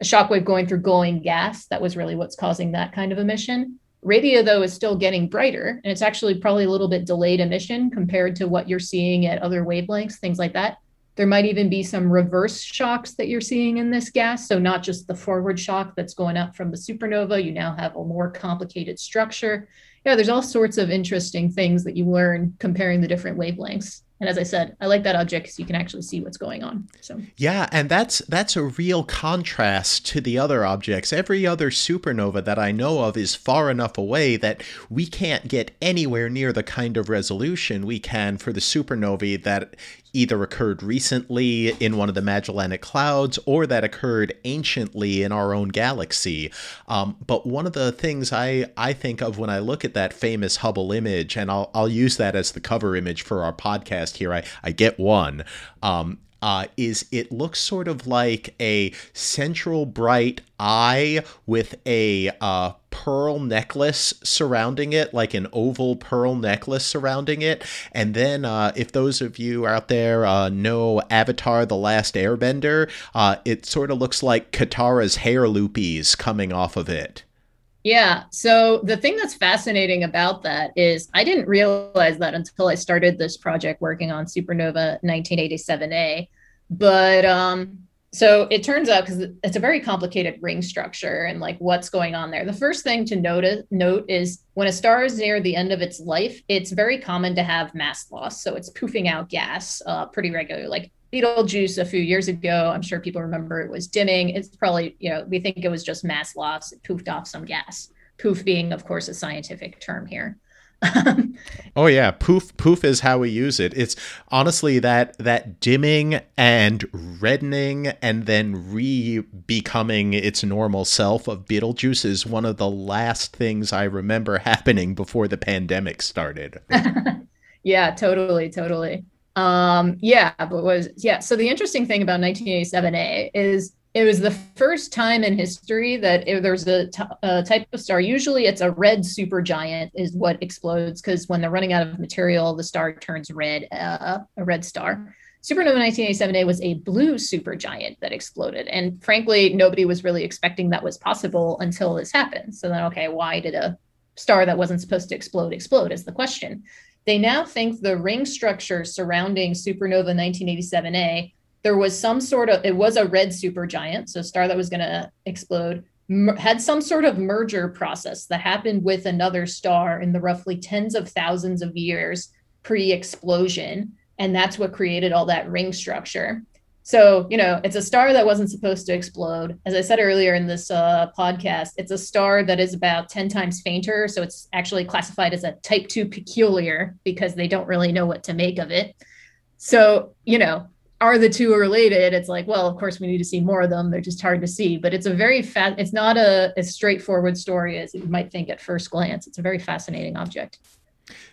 a shockwave going through glowing gas. That was really what's causing that kind of emission. Radio, though, is still getting brighter, and it's actually probably a little bit delayed emission compared to what you're seeing at other wavelengths, things like that. There might even be some reverse shocks that you're seeing in this gas. So not just the forward shock that's going up from the supernova, you now have a more complicated structure. Yeah, there's all sorts of interesting things that you learn comparing the different wavelengths. And as I said, I like that object because you can actually see what's going on. So yeah, and that's that's a real contrast to the other objects. Every other supernova that I know of is far enough away that we can't get anywhere near the kind of resolution we can for the supernovae that either occurred recently in one of the Magellanic Clouds or that occurred anciently in our own galaxy. Um, but one of the things I, I think of when I look at that famous Hubble image, and I'll, I'll use that as the cover image for our podcast here, I, I get one, um, uh, is it looks sort of like a central bright eye with a uh, pearl necklace surrounding it, like an oval pearl necklace surrounding it. And then uh, if those of you out there uh, know Avatar The Last Airbender, uh, it sort of looks like Katara's hair loopies coming off of it. Yeah. So the thing that's fascinating about that is I didn't realize that until I started this project working on supernova nineteen eighty-seven A. But um, so it turns out, because it's a very complicated ring structure and like what's going on there. The first thing to notice, note is when a star is near the end of its life, it's very common to have mass loss. So it's poofing out gas uh, pretty regularly, like Betelgeuse a few years ago. I'm sure people remember it was dimming. It's probably, you know, we think it was just mass loss. It poofed off some gas. Poof being, of course, a scientific term here. Oh yeah, poof poof is how we use it. It's honestly that that dimming and reddening and then re-becoming its normal self of Betelgeuse is one of the last things I remember happening before the pandemic started. Yeah, totally, totally. Um, yeah, but was yeah. So the interesting thing about nineteen eighty-seven A is it was the first time in history that it, there's a, t- a type of star. Usually it's a red supergiant is what explodes, because when they're running out of material, the star turns red, uh, a red star. Supernova nineteen eighty-seven A was a blue supergiant that exploded. And frankly, nobody was really expecting that was possible until this happened. So then, okay, why did a star that wasn't supposed to explode explode is the question. They now think the ring structure surrounding supernova nineteen eighty-seven A, there was some sort of, it was a red supergiant, so a star that was going to explode, mer- had some sort of merger process that happened with another star in the roughly tens of thousands of years pre-explosion, and that's what created all that ring structure. So, you know, it's a star that wasn't supposed to explode. As I said earlier in this uh, podcast, it's a star that is about ten times fainter, so it's actually classified as a type two peculiar because they don't really know what to make of it. So, you know, are the two related? It's like, well, of course we need to see more of them. They're just hard to see, but it's a very fast, it's not a as straightforward story as you might think at first glance. It's a very fascinating object.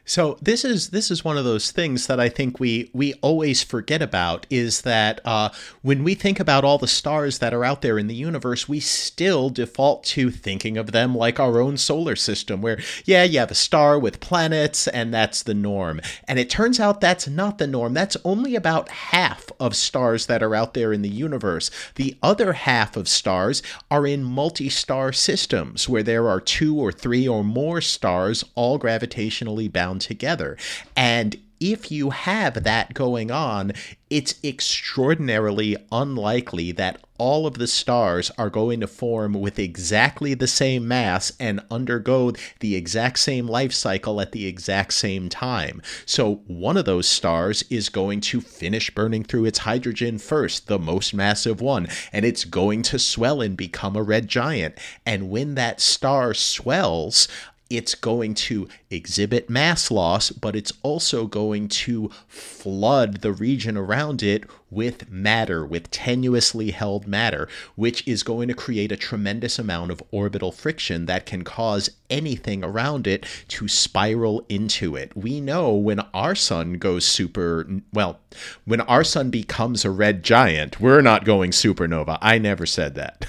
So this is this is one of those things that I think we we always forget about, is that uh, when we think about all the stars that are out there in the universe, we still default to thinking of them like our own solar system, where, yeah, you have a star with planets and that's the norm. And it turns out that's not the norm. That's only about half of stars that are out there in the universe. The other half of stars are in multi-star systems where there are two or three or more stars all gravitationally bound together. And if you have that going on, it's extraordinarily unlikely that all of the stars are going to form with exactly the same mass and undergo the exact same life cycle at the exact same time. So one of those stars is going to finish burning through its hydrogen first, the most massive one, and it's going to swell and become a red giant. And when that star swells, it's going to exhibit mass loss, but it's also going to flood the region around it with matter, with tenuously held matter, which is going to create a tremendous amount of orbital friction that can cause anything around it to spiral into it. We know when our sun goes super, well, when our sun becomes a red giant, we're not going supernova. I never said that.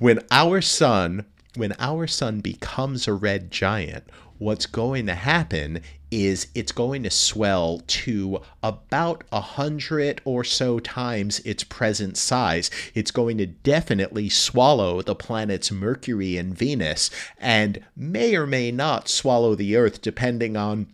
When our sun When our sun becomes a red giant, what's going to happen is it's going to swell to about a hundred or so times its present size. It's going to definitely swallow the planets Mercury and Venus, and may or may not swallow the Earth, depending on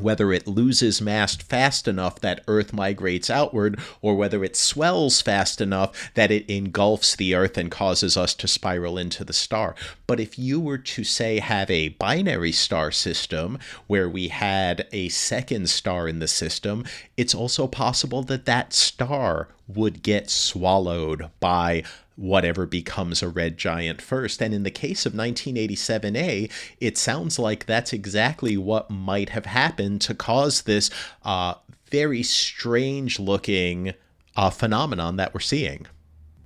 whether it loses mass fast enough that Earth migrates outward, or whether it swells fast enough that it engulfs the Earth and causes us to spiral into the star. But if you were to, say, have a binary star system where we had a second star in the system, it's also possible that that star would get swallowed by whatever becomes a red giant first. And in the case of nineteen eighty-seven A, it sounds like that's exactly what might have happened to cause this uh, very strange-looking uh, phenomenon that we're seeing.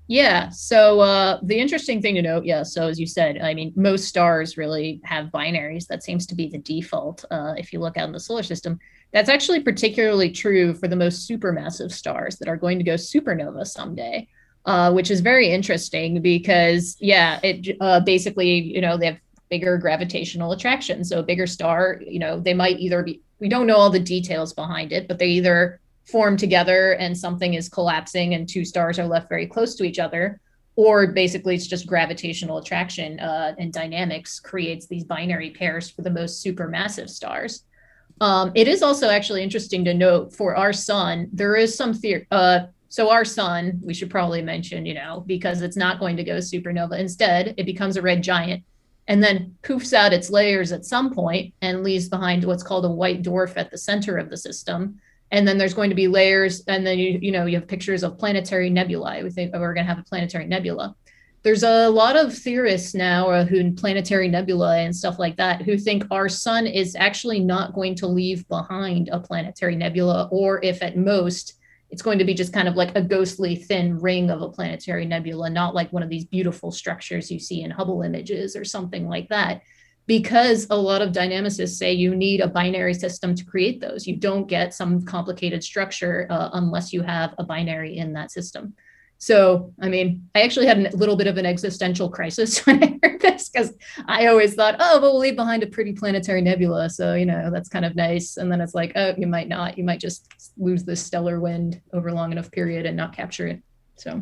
Yeah, so uh, the interesting thing to note, yeah, so as you said, I mean, most stars really have binaries. That seems to be the default uh, if you look out in the solar system. That's actually particularly true for the most supermassive stars that are going to go supernova someday. Uh, which is very interesting because, yeah, it uh, basically, you know, they have bigger gravitational attraction. So a bigger star, you know, they might either be, we don't know all the details behind it, but they either form together and something is collapsing and two stars are left very close to each other, or basically it's just gravitational attraction uh, and dynamics creates these binary pairs for the most supermassive stars. Um, it is also actually interesting to note for our sun, there is some theory, uh, So our sun, we should probably mention, you know, because it's not going to go supernova. Instead, it becomes a red giant and then poofs out its layers at some point and leaves behind what's called a white dwarf at the center of the system. And then there's going to be layers. And then, you, you know, you have pictures of planetary nebulae. We think oh, we're going to have a planetary nebula. There's a lot of theorists now who in planetary nebula and stuff like that who think our sun is actually not going to leave behind a planetary nebula, or if at most, it's going to be just kind of like a ghostly thin ring of a planetary nebula, not like one of these beautiful structures you see in Hubble images or something like that. Because a lot of dynamicists say you need a binary system to create those. You don't get some complicated structure uh, unless you have a binary in that system. So, I mean, I actually had a little bit of an existential crisis when I heard this, because I always thought, oh, but we'll leave behind a pretty planetary nebula. So, you know, that's kind of nice. And then it's like, oh, you might not. You might just lose this stellar wind over a long enough period and not capture it. So...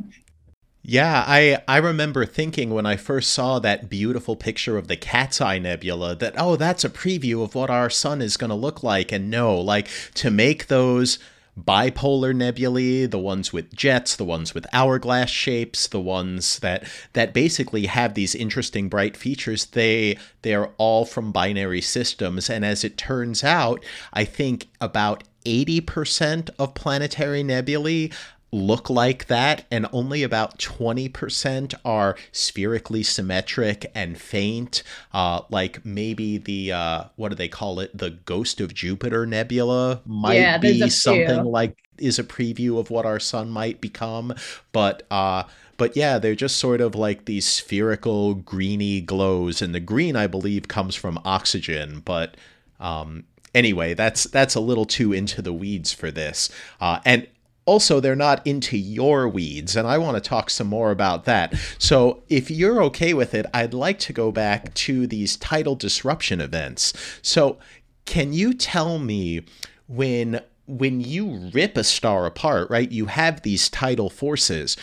Yeah, I, I remember thinking when I first saw that beautiful picture of the Cat's Eye Nebula that, oh, that's a preview of what our sun is going to look like. And no, like to make those bipolar nebulae, the ones with jets, the ones with hourglass shapes, the ones that that basically have these interesting bright features, they they are all from binary systems. And as it turns out, I think about eighty percent of planetary nebulae look like that, and only about twenty percent are spherically symmetric and faint, uh, like maybe the, uh, what do they call it, the Ghost of Jupiter Nebula might yeah, be something like, is a preview of what our sun might become, but uh, but yeah, they're just sort of like these spherical greeny glows, and the green, I believe, comes from oxygen, but um, anyway, that's, that's a little too into the weeds for this, uh, and also, they're not into your weeds, and I want to talk some more about that. So if you're okay with it, I'd like to go back to these tidal disruption events. So can you tell me when when you rip a star apart, right, you have these tidal forces.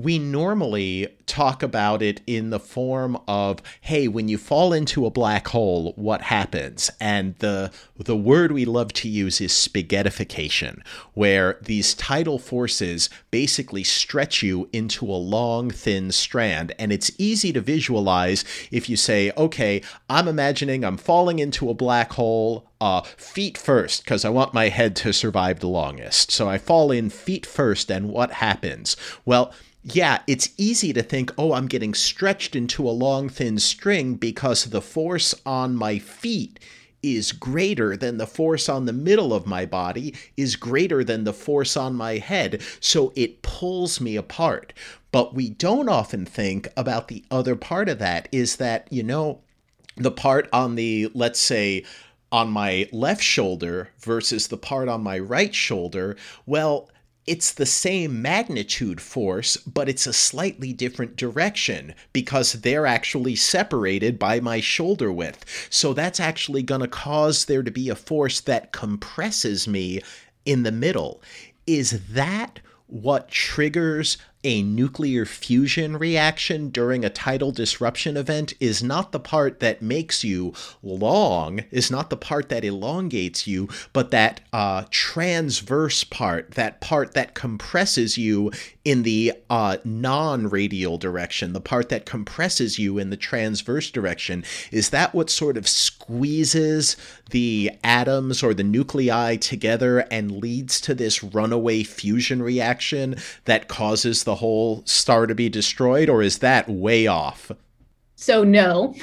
We normally talk about it in the form of, hey, when you fall into a black hole, what happens? And the the word we love to use is spaghettification, where these tidal forces basically stretch you into a long, thin strand. And it's easy to visualize if you say, okay, I'm imagining I'm falling into a black hole, uh, feet first, because I want my head to survive the longest. So I fall in feet first, and what happens? Well, yeah, it's easy to think, oh, I'm getting stretched into a long, thin string because the force on my feet is greater than the force on the middle of my body is greater than the force on my head, so it pulls me apart. But we don't often think about the other part of that is that, you know, the part on the, let's say, on my left shoulder versus the part on my right shoulder, well, it's the same magnitude force, but it's a slightly different direction because they're actually separated by my shoulder width. So that's actually going to cause there to be a force that compresses me in the middle. Is that what triggers a nuclear fusion reaction during a tidal disruption event? Is not the part that makes you long, is not the part that elongates you, but that uh, transverse part, that part that compresses you in the uh, non-radial direction, the part that compresses you in the transverse direction. Is that what sort of squeezes the atoms or the nuclei together and leads to this runaway fusion reaction that causes the whole star to be destroyed, or is that way off? So no,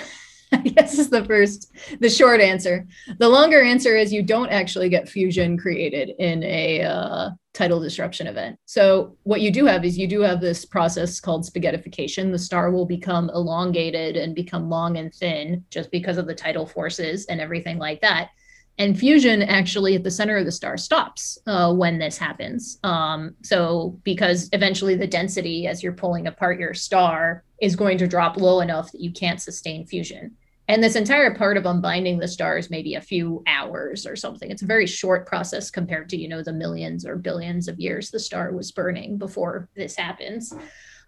I guess is the first, the short answer. The longer answer is you don't actually get fusion created in a uh, tidal disruption event. So what you do have is you do have this process called spaghettification. The star will become elongated and become long and thin just because of the tidal forces and everything like that. And fusion actually at the center of the star stops uh, when this happens. Um, so because eventually the density as you're pulling apart your star is going to drop low enough that you can't sustain fusion. And this entire part of unbinding the star is maybe a few hours or something. It's a very short process compared to, you know, the millions or billions of years the star was burning before this happens.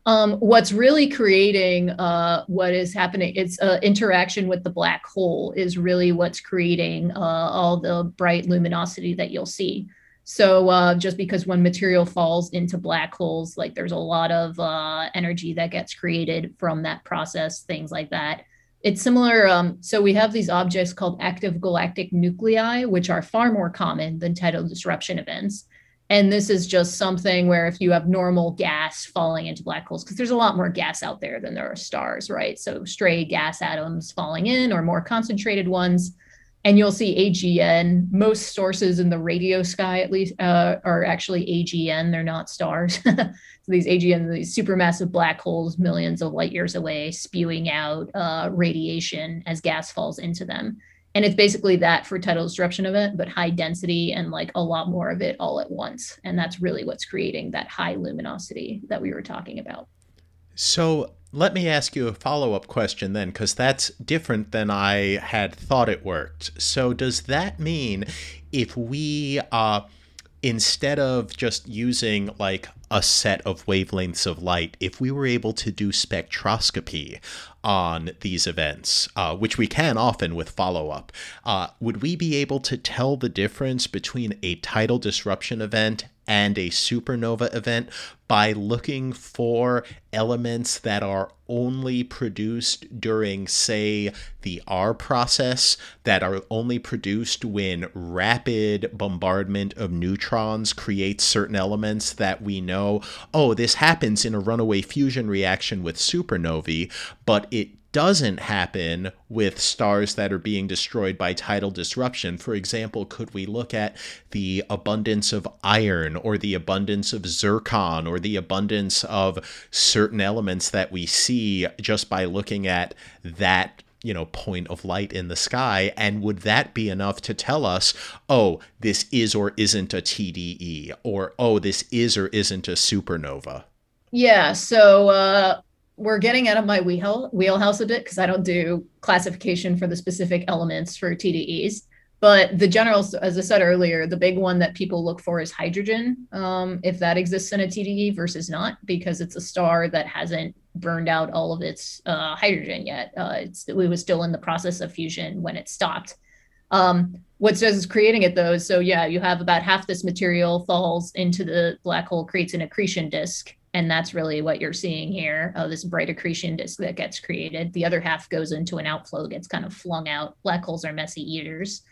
Um, what's really creating uh, what is happening, it's uh, interaction with the black hole is really what's creating uh, all the bright luminosity that you'll see. So uh, just because when material falls into black holes, like there's a lot of uh, energy that gets created from that process, things like that. It's similar. Um, so we have these objects called active galactic nuclei, which are far more common than tidal disruption events. And this is just something where if you have normal gas falling into black holes, because there's a lot more gas out there than there are stars, right? So stray gas atoms falling in or more concentrated ones. And you'll see A G N. Most sources in the radio sky, at least, uh, are actually A G N. They're not stars. So these A G N, these supermassive black holes, millions of light years away, spewing out uh, radiation as gas falls into them. And it's basically that for tidal disruption event, but high density and like a lot more of it all at once. And that's really what's creating that high luminosity that we were talking about. So let me ask you a follow-up question then, because that's different than I had thought it worked. So does that mean if we, uh, instead of just using like a set of wavelengths of light, if we were able to do spectroscopy on these events, uh, which we can often with follow-up, uh, would we be able to tell the difference between a tidal disruption event and a supernova event by looking for elements that are only produced during, say, the R process, that are only produced when rapid bombardment of neutrons creates certain elements that we know, oh, this happens in a runaway fusion reaction with supernovae, but it doesn't happen with stars that are being destroyed by tidal disruption? For example, could we look at the abundance of iron or the abundance of zircon or the abundance of certain elements that we see just by looking at that, you know, point of light in the sky? And would that be enough to tell us, oh, this is or isn't a T D E, or, oh, this is or isn't a supernova? Yeah, so... uh We're getting out of my wheel, wheelhouse a bit because I don't do classification for the specific elements for T D Es. But the general, as I said earlier, the big one that people look for is hydrogen, um, if that exists in a T D E versus not, because it's a star that hasn't burned out all of its uh, hydrogen yet. Uh, it's, it was still in the process of fusion when it stopped. Um, what does is creating it though, so yeah, you have about half this material falls into the black hole, creates an accretion disk. And that's really what you're seeing here, uh, this bright accretion disk that gets created. The other half goes into an outflow, gets kind of flung out. Black holes are messy eaters.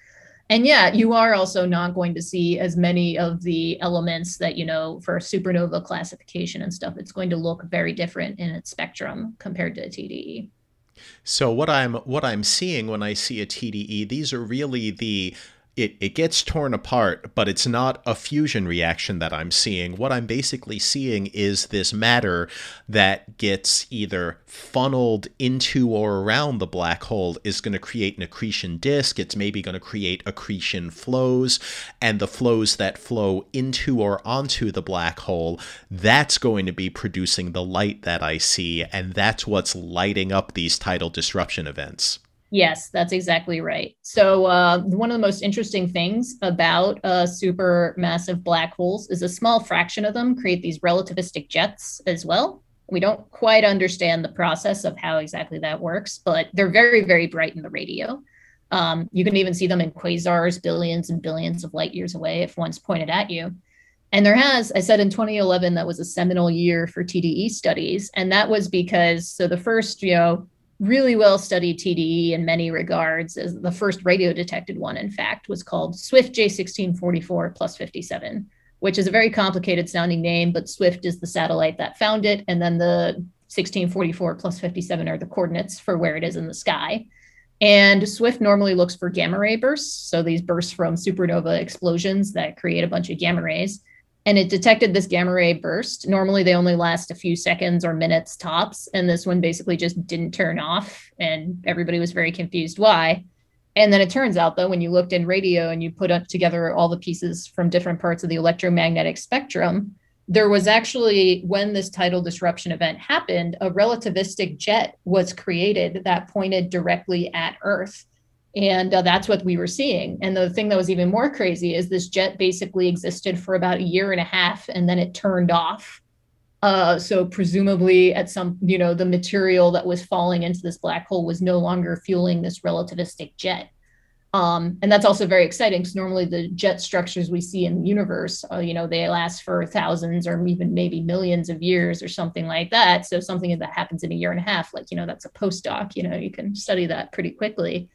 And yeah, you are also not going to see as many of the elements that, you know, for supernova classification and stuff. It's going to look very different in its spectrum compared to a T D E. So what I'm what I'm seeing when I see a T D E, these are really the... It it gets torn apart, but it's not a fusion reaction that I'm seeing. What I'm basically seeing is this matter that gets either funneled into or around the black hole is going to create an accretion disk. It's maybe going to create accretion flows, and the flows that flow into or onto the black hole, that's going to be producing the light that I see, and that's what's lighting up these tidal disruption events. Yes, that's exactly right. So uh, one of the most interesting things about uh, supermassive black holes is a small fraction of them create these relativistic jets as well. We don't quite understand the process of how exactly that works, but they're very, very bright in the radio. Um, you can even see them in quasars billions and billions of light years away if one's pointed at you. And there has, I said in twenty eleven, that was a seminal year for T D E studies. And that was because, so the first, you know, really well-studied T D E in many regards, as the first radio-detected one, in fact, was called Swift J sixteen forty-four plus fifty-seven, which is a very complicated-sounding name, but Swift is the satellite that found it, and then the sixteen forty-four plus fifty-seven are the coordinates for where it is in the sky. And Swift normally looks for gamma ray bursts, so these bursts from supernova explosions that create a bunch of gamma rays. And it detected this gamma ray burst. Normally they only last a few seconds or minutes tops. And this one basically just didn't turn off. And everybody was very confused why. And then it turns out though, when you looked in radio and you put up together all the pieces from different parts of the electromagnetic spectrum, there was actually, when this tidal disruption event happened, a relativistic jet was created that pointed directly at Earth. And uh, that's what we were seeing. And the thing that was even more crazy is this jet basically existed for about a year and a half, and then it turned off. Uh, so presumably at some, you know, the material that was falling into this black hole was no longer fueling this relativistic jet. Um, and that's also very exciting because normally the jet structures we see in the universe, uh, you know, they last for thousands or even maybe millions of years or something like that. So something that happens in a year and a half, like, you know, that's a postdoc, you know, you can study that pretty quickly.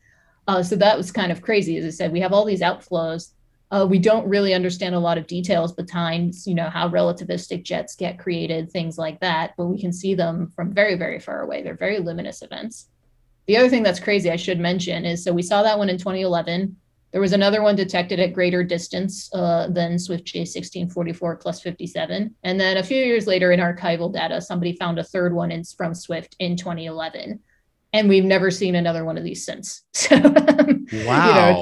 Uh, so that was kind of crazy. As I said, we have all these outflows. Uh, we don't really understand a lot of details behind, you know, how relativistic jets get created, things like that, but we can see them from very, very far away. They're very luminous events. The other thing that's crazy I should mention is, so we saw that one in twenty eleven. There was another one detected at greater distance uh, than Swift J sixteen forty-four plus fifty-seven. And then a few years later in archival data, somebody found a third one in, from Swift in twenty eleven. And we've never seen another one of these since. So, wow. You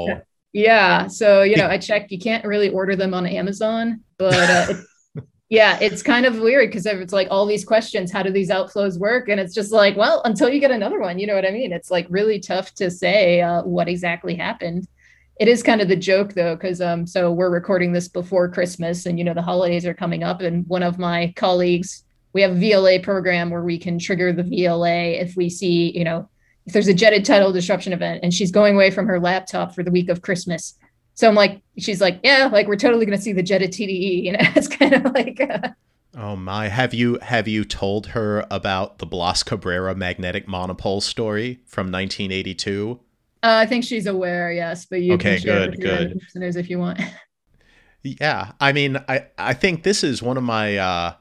know, yeah. So, you know, I checked, you can't really order them on Amazon, but uh, it's, yeah, it's kind of weird because it's like all these questions, how do these outflows work? And it's just like, well, until you get another one, you know what I mean? It's like really tough to say uh, what exactly happened. It is kind of the joke though, because um, so we're recording this before Christmas and, you know, the holidays are coming up, and one of my colleagues, we have a V L A program where we can trigger the V L A if we see, you know, if there's a jetted tidal disruption event, and she's going away from her laptop for the week of Christmas. So I'm like, she's like, yeah, like we're totally going to see the jetted T D E. You know, it's kind of like, uh, oh my, have you, have you told her about the Blas Cabrera magnetic monopole story from nineteen eighty-two? Uh, I think she's aware, yes, but you okay, can share good, it with your good. listeners if you want. Yeah, I mean, I, I think this is one of my uh,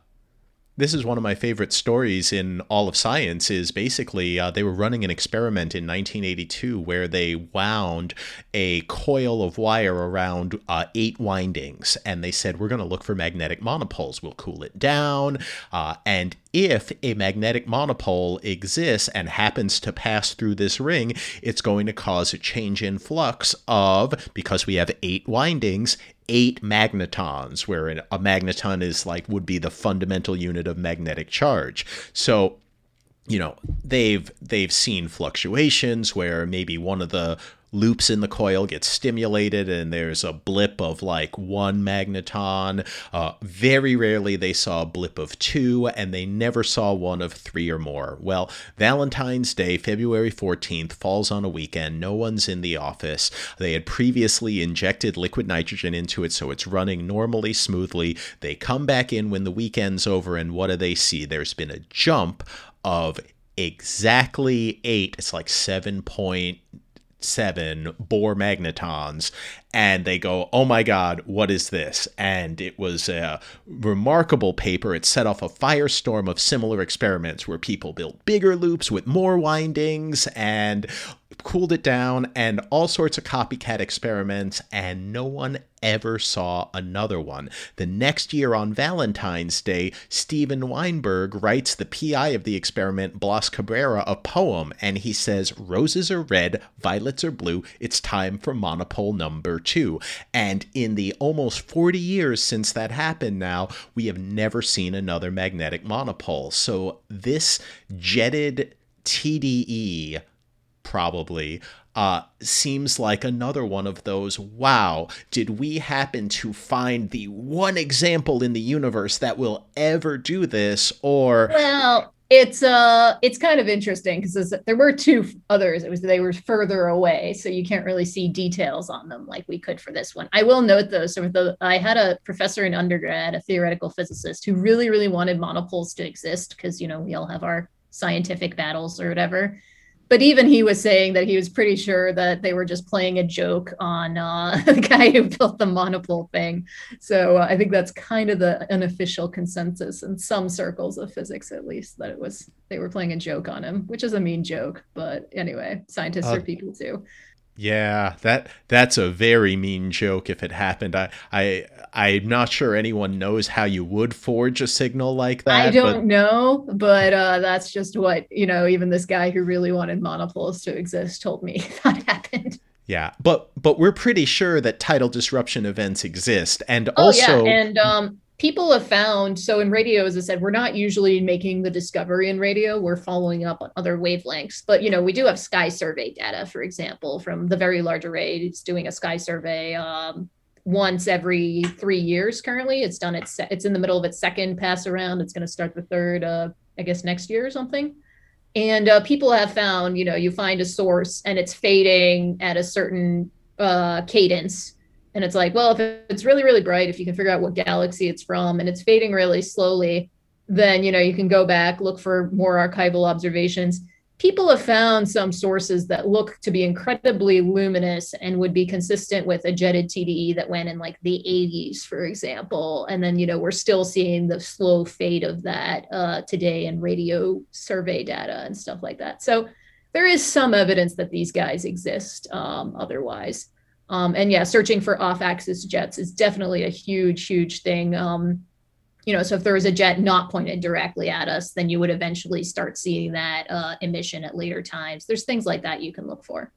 this is one of my favorite stories in all of science. Is basically uh, they were running an experiment in nineteen eighty-two where they wound a coil of wire around uh, eight windings, and they said we're going to look for magnetic monopoles. We'll cool it down, uh, and if a magnetic monopole exists and happens to pass through this ring, it's going to cause a change in flux of, because we have eight windings, eight magnetons, where a magneton is like, would be the fundamental unit of magnetic charge. So, you know, they've they've seen fluctuations where maybe one of the loops in the coil gets stimulated and there's a blip of like one magneton. Uh, very rarely they saw a blip of two, and they never saw one of three or more. Well, Valentine's Day, February fourteenth, falls on a weekend. No one's in the office. They had previously injected liquid nitrogen into it, so it's running normally, smoothly. They come back in when the weekend's over, and what do they see? There's been a jump of exactly eight. It's like seven point seven Bohr magnetons, and they go, oh my God, what is this? And it was a remarkable paper. It set off a firestorm of similar experiments where people built bigger loops with more windings and cooled it down, and all sorts of copycat experiments, and no one ever saw another one. The next year on Valentine's Day, Steven Weinberg writes the P I of the experiment, Blas Cabrera, a poem, and he says, roses are red, violets are blue, it's time for monopole number two. And in the almost forty years since that happened now, we have never seen another magnetic monopole. So this jetted T D E probably uh, seems like another one of those, wow, did we happen to find the one example in the universe that will ever do this? Or well, it's uh, it's kind of interesting because there were two others. It was they were further away, so you can't really see details on them like we could for this one. I will note though, so the, I had a professor in undergrad, a theoretical physicist, who really, really wanted monopoles to exist because, you know, we all have our scientific battles or whatever. But even he was saying that he was pretty sure that they were just playing a joke on uh, the guy who built the monopole thing. So uh, I think that's kind of the unofficial consensus in some circles of physics, at least, that it was they were playing a joke on him, which is a mean joke. But anyway, scientists uh, are people too. Yeah, that that's a very mean joke if it happened. I, I, I'm not sure anyone knows how you would forge a signal like that. I don't but... know, but uh, that's just what, you know, even this guy who really wanted monopoles to exist told me that happened. Yeah, but but we're pretty sure that tidal disruption events exist. And oh, also... Yeah. And um, people have found, so in radio, as I said, we're not usually making the discovery in radio. We're following up on other wavelengths. But, you know, we do have sky survey data, for example, from the Very Large Array. It's doing a sky survey um, once every three years currently. It's done its, it's in the middle of its second pass around. It's going to start the third, uh, I guess, next year or something. And uh, people have found, you know, you find a source and it's fading at a certain uh, cadence. And it's like, well, if it's really, really bright, if you can figure out what galaxy it's from and it's fading really slowly, then, you know, you can go back, look for more archival observations. people have found some sources that look to be incredibly luminous and would be consistent with a jetted T D E that went in like the eighties, for example. And then, you know, we're still seeing the slow fade of that uh, today in radio survey data and stuff like that. So there is some evidence that these guys exist um, otherwise. Um, and yeah, searching for off-axis jets is definitely a huge, huge thing. Um, You know, so if there was a jet not pointed directly at us, then you would eventually start seeing that uh, emission at later times. There's things like that you can look for.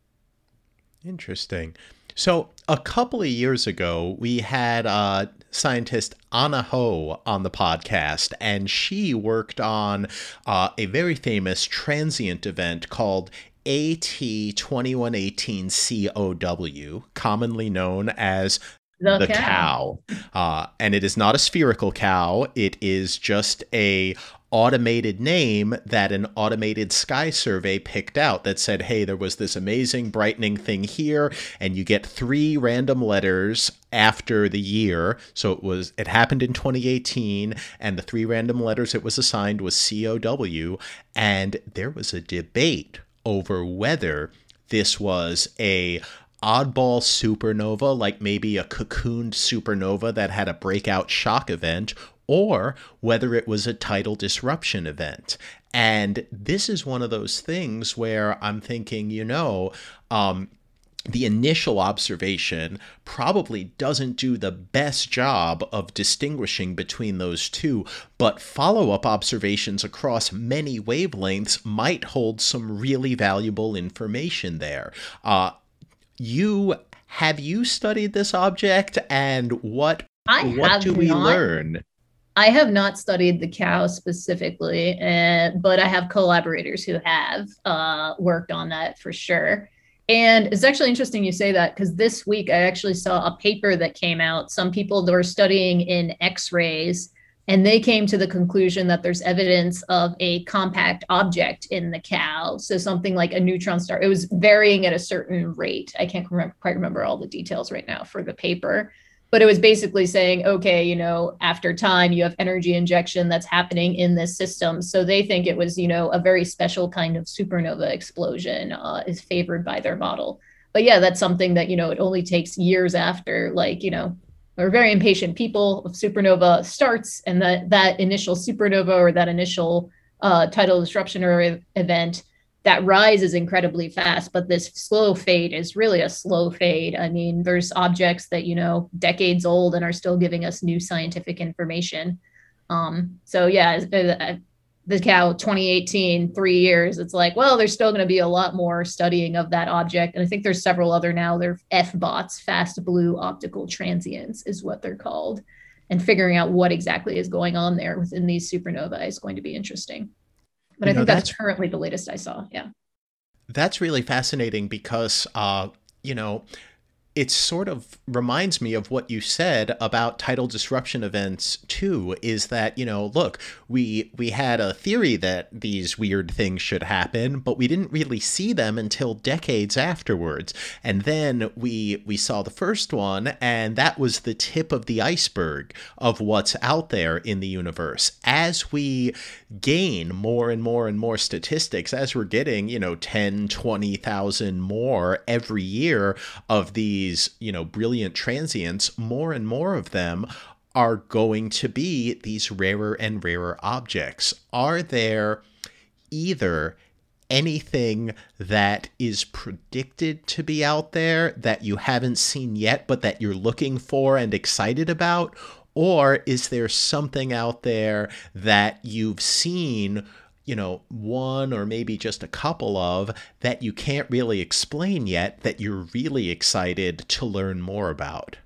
Interesting. So a couple of years ago, we had uh, scientist Anna Ho on the podcast, and she worked on uh, a very famous transient event called A T twenty-one eighteen C O W, commonly known as The, the cow. cow. Uh, and it is not a spherical cow. It is just a automated name that an automated sky survey picked out that said, hey, there was this amazing brightening thing here, and you get three random letters after the year. So it was, it happened in twenty eighteen, and the three random letters it was assigned was C O W, and there was a debate over whether this was a oddball supernova, like maybe a cocooned supernova that had a breakout shock event, or whether it was a tidal disruption event. And this is one of those things where I'm thinking, you know, um, the initial observation probably doesn't do the best job of distinguishing between those two, but follow-up observations across many wavelengths might hold some really valuable information there. Uh, You have you studied this object, and what I what do we not, learn? I have not studied the cow specifically, uh, but I have collaborators who have uh, worked on that for sure. And it's actually interesting you say that, because this week I actually saw a paper that came out. Some people that were studying in X-rays, and they came to the conclusion that there's evidence of a compact object in the cow. So something like a neutron star. It was varying at a certain rate. I can't remember, quite remember all the details right now for the paper. But it was basically saying, okay, you know, after time, you have energy injection that's happening in this system. So they think it was, you know, a very special kind of supernova explosion uh, is favored by their model. But yeah, that's something that, you know, it only takes years after, like, you know, we're very impatient people of supernova starts, and that, that initial supernova or that initial uh, tidal disruption or event, that rise is incredibly fast, but this slow fade is really a slow fade. I mean, there's objects that, you know, decades old and are still giving us new scientific information. Um, so yeah, the cow twenty eighteen, three years, it's like, well, there's still going to be a lot more studying of that object. And I think there's several other now. They're F BOTs, fast blue optical transients is what they're called. And figuring out what exactly is going on there within these supernovae is going to be interesting. But you I know, think that's, that's currently the latest I saw. Yeah. That's really fascinating because, uh, you know, it sort of reminds me of what you said about tidal disruption events too, is that, you know, look, we we had a theory that these weird things should happen, but we didn't really see them until decades afterwards. And then we we saw the first one, and that was the tip of the iceberg of what's out there in the universe. As we gain more and more and more statistics, as we're getting, you know, ten, twenty thousand more every year of the These, you know, brilliant transients, more and more of them are going to be these rarer and rarer objects. Are there either anything that is predicted to be out there that you haven't seen yet, but that you're looking for and excited about? Or is there something out there that you've seen, you know, one or maybe just a couple of, that you can't really explain yet, that you're really excited to learn more about?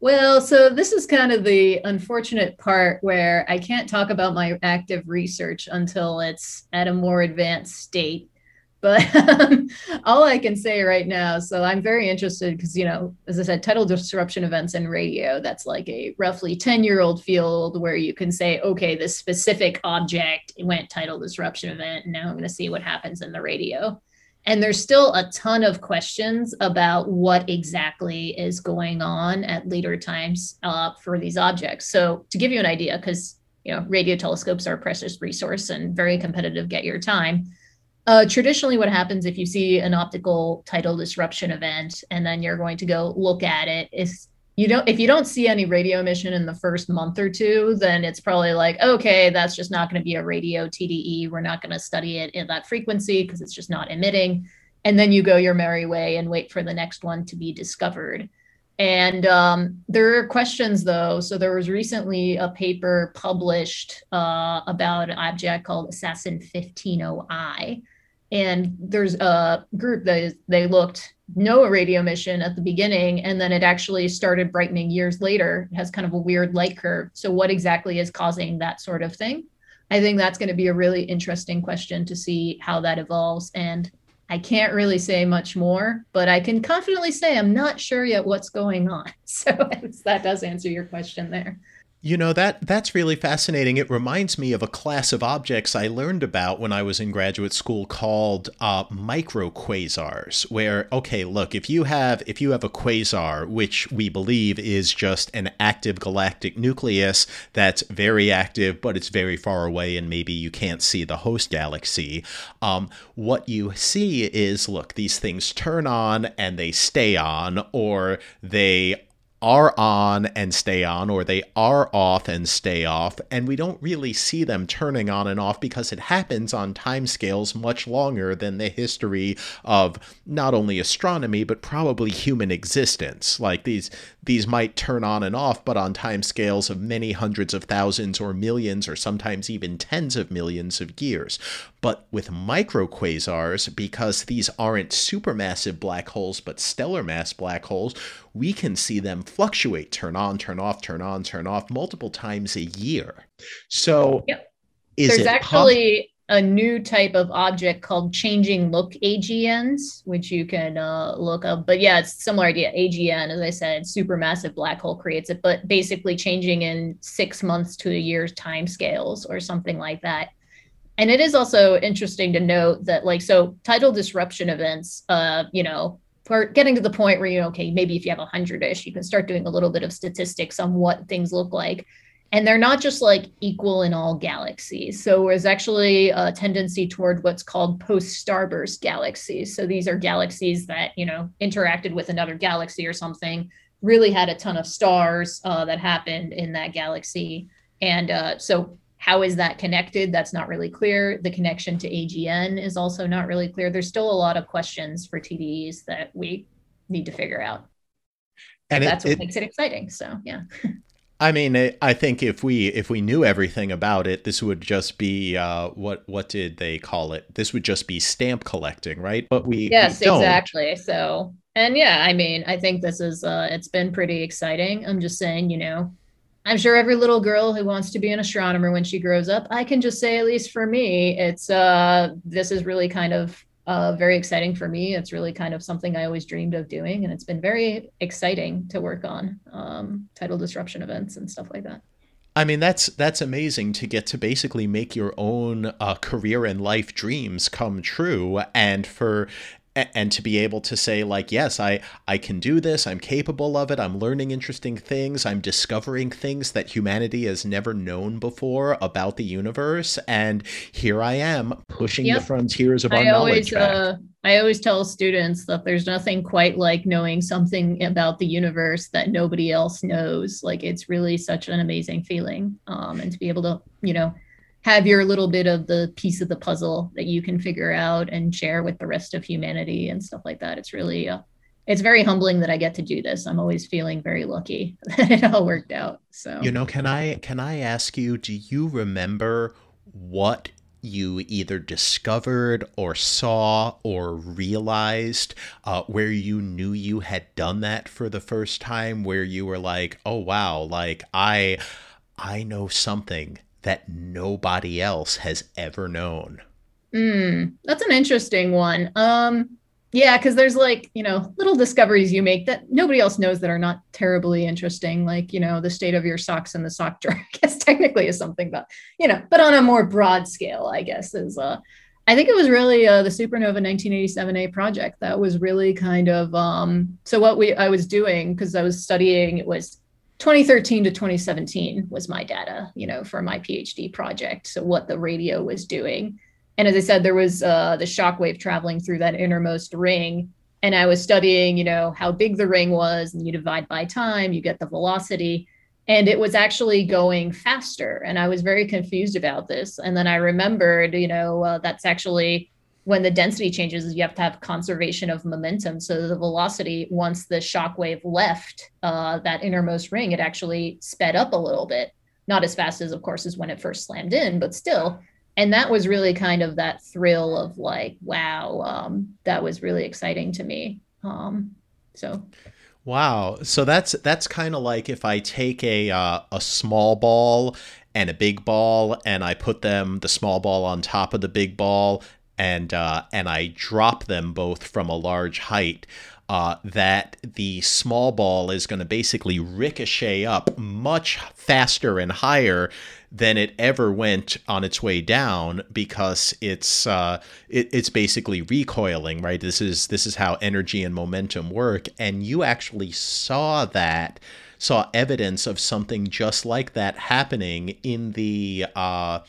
Well, so this is kind of the unfortunate part where I can't talk about my active research until it's at a more advanced state. But um, all I can say right now, so I'm very interested because, you know, as I said, tidal disruption events in radio, that's like a roughly ten-year-old field where you can say, okay, this specific object went tidal disruption event, and now I'm going to see what happens in the radio. And there's still a ton of questions about what exactly is going on at later times uh, for these objects. So to give you an idea, because, you know, radio telescopes are a precious resource and very competitive, get your time. Uh, traditionally, what happens if you see an optical tidal disruption event, and then you're going to go look at it, is you don't, if you don't see any radio emission in the first month or two, then it's probably like, okay, that's just not going to be a radio T D E. We're not going to study it at that frequency because it's just not emitting. And then you go your merry way and wait for the next one to be discovered. And um, there are questions, though. So there was recently a paper published uh, about an object called Assassin fifteen oh I. And there's a group that is, they looked no radio emission at the beginning, and then it actually started brightening years later. It has kind of a weird light curve. So what exactly is causing that sort of thing? I think that's going to be a really interesting question to see how that evolves. And I can't really say much more, but I can confidently say I'm not sure yet what's going on. So that does answer your question there. You know, that that's really fascinating. It reminds me of a class of objects I learned about when I was in graduate school called uh, microquasars, where, okay, look, if you have if you have a quasar, which we believe is just an active galactic nucleus that's very active, but it's very far away and maybe you can't see the host galaxy, um, what you see is, look, these things turn on and they stay on, or they are on and stay on, or they are off and stay off, and we don't really see them turning on and off because it happens on timescales much longer than the history of not only astronomy, but probably human existence. Like these these might turn on and off, but on timescales of many hundreds of thousands or millions or sometimes even tens of millions of years. But with microquasars, because these aren't supermassive black holes, but stellar mass black holes, we can see them fluctuate, turn on, turn off, turn on, turn off, multiple times a year. So yep. is There's it actually pop- a new type of object called changing look A G Ns, which you can uh, look up. But yeah, it's a similar idea. A G N, as I said, supermassive black hole creates it, but basically changing in six months to a year's timescales or something like that. And it is also interesting to note that, like, so tidal disruption events, uh, you know, for getting to the point where, you know, okay, maybe if you have a hundred-ish, you can start doing a little bit of statistics on what things look like. And they're not just like equal in all galaxies. So there's actually a tendency toward what's called post-starburst galaxies. So these are galaxies that, you know, interacted with another galaxy or something, really had a ton of stars uh, that happened in that galaxy. And uh, so how is that connected? That's not really clear. The connection to A G N is also not really clear. There's still a lot of questions for T D Es that we need to figure out. And it, that's what it, makes it exciting. So, yeah. I mean, I think if we if we knew everything about it, this would just be uh, what what did they call it? This would just be stamp collecting, right? But we yes, we don't. Exactly. So, and yeah, I mean, I think this is uh, it's been pretty exciting. I'm just saying, you know. I'm sure every little girl who wants to be an astronomer when she grows up, I can just say, at least for me, it's uh, this is really kind of uh, very exciting for me. It's really kind of something I always dreamed of doing. And it's been very exciting to work on um, tidal disruption events and stuff like that. I mean, that's that's amazing to get to basically make your own uh, career and life dreams come true. And for And to be able to say, like, yes, I, I can do this. I'm capable of it. I'm learning interesting things. I'm discovering things that humanity has never known before about the universe. And here I am pushing yep. the frontiers of our I knowledge always, uh, I always tell students that there's nothing quite like knowing something about the universe that nobody else knows. Like, it's really such an amazing feeling. Um, and to be able to, you know, have your little bit of the piece of the puzzle that you can figure out and share with the rest of humanity and stuff like that. It's really, uh, it's very humbling that I get to do this. I'm always feeling very lucky that it all worked out. So, you know, can I, can I ask you, do you remember what you either discovered or saw or realized uh, where you knew you had done that for the first time, where you were like, oh, wow, like I, I know something that nobody else has ever known? Mm, that's an interesting one. Um, yeah, because there's like, you know, little discoveries you make that nobody else knows that are not terribly interesting. Like, you know, the state of your socks in the sock drawer, I guess technically is something, but, you know, but on a more broad scale, I guess is, uh, I think it was really uh, the Supernova nineteen eighty-seven A project. That was really kind of, um, so what we I was doing, because I was studying, it was twenty thirteen to twenty seventeen was my data, you know, for my PhD project. So what the radio was doing. And as I said, there was uh, the shockwave traveling through that innermost ring. And I was studying, you know, how big the ring was, and you divide by time, you get the velocity. And it was actually going faster. And I was very confused about this. And then I remembered, you know, uh, that's actually when the density changes, you have to have conservation of momentum. So the velocity, once the shockwave left uh, that innermost ring, it actually sped up a little bit. Not as fast as, of course, as when it first slammed in, but still. And that was really kind of that thrill of like, wow, um, that was really exciting to me. Um, so. Wow. So that's that's kind of like if I take a uh, a small ball and a big ball and I put them, the small ball on top of the big ball, and uh, and I drop them both from a large height. Uh, that the small ball is going to basically ricochet up much faster and higher than it ever went on its way down, because it's uh, it, it's basically recoiling, right? This is this is how energy and momentum work, and you actually saw that, saw evidence of something just like that happening in the uh,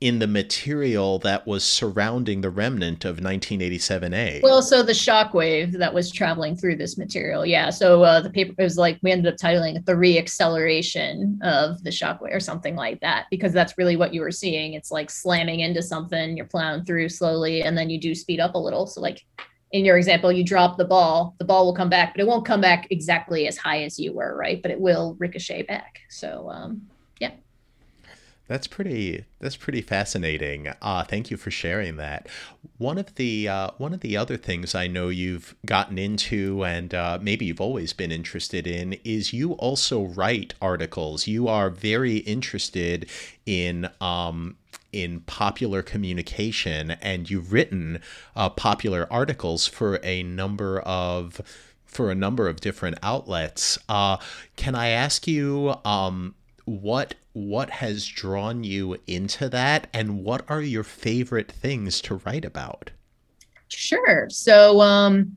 in the material that was surrounding the remnant of nineteen eighty-seven A. Well, so the shockwave that was traveling through this material. Yeah. So uh, the paper, it was like, we ended up titling it the reacceleration of the shockwave or something like that, because that's really what you were seeing. It's like slamming into something, you're plowing through slowly, and then you do speed up a little. So like in your example, you drop the ball, the ball will come back, but it won't come back exactly as high as you were, right? But it will ricochet back. So um, yeah. That's pretty. That's pretty fascinating. Uh, thank you for sharing that. One of the uh, one of the other things I know you've gotten into, and uh, maybe you've always been interested in, is you also write articles. You are very interested in um, in popular communication, and you've written uh, popular articles for a number of for a number of different outlets. Uh, can I ask you um, what? What has drawn you into that, and what are your favorite things to write about? Sure. So, um,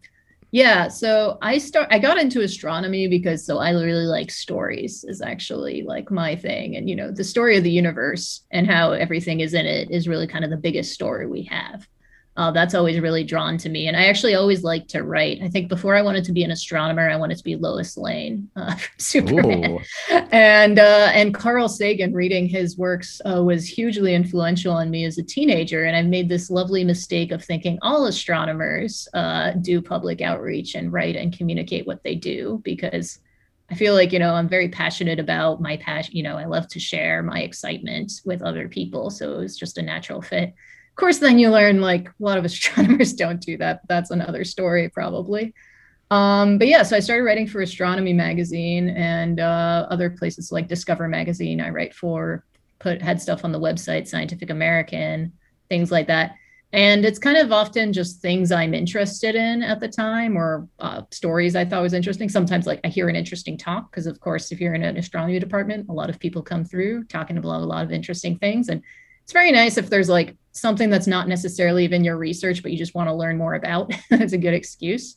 yeah, so I start, I got into astronomy because, so I really like stories is actually like my thing. And, you know, the story of the universe and how everything is in it is really kind of the biggest story we have. Uh, that's always really drawn to me. And I actually always like to write. I think before I wanted to be an astronomer, I wanted to be Lois Lane uh, from Superman. And, uh, and Carl Sagan, reading his works uh, was hugely influential on me as a teenager. And I've made this lovely mistake of thinking all astronomers uh, do public outreach and write and communicate what they do, because I feel like, you know, I'm very passionate about my passion. You know, I love to share my excitement with other people. So it was just a natural fit. Of course, then you learn like a lot of astronomers don't do that. That's another story probably. Um, but yeah, so I started writing for Astronomy magazine and uh, other places like Discover magazine. I write for, put had stuff on the website, Scientific American, things like that. And it's kind of often just things I'm interested in at the time, or uh, stories I thought was interesting. Sometimes like I hear an interesting talk, because of course, if you're in an astronomy department, a lot of people come through talking about a lot of interesting things. And it's very nice if there's like something that's not necessarily even your research, but you just want to learn more about. It's a good excuse.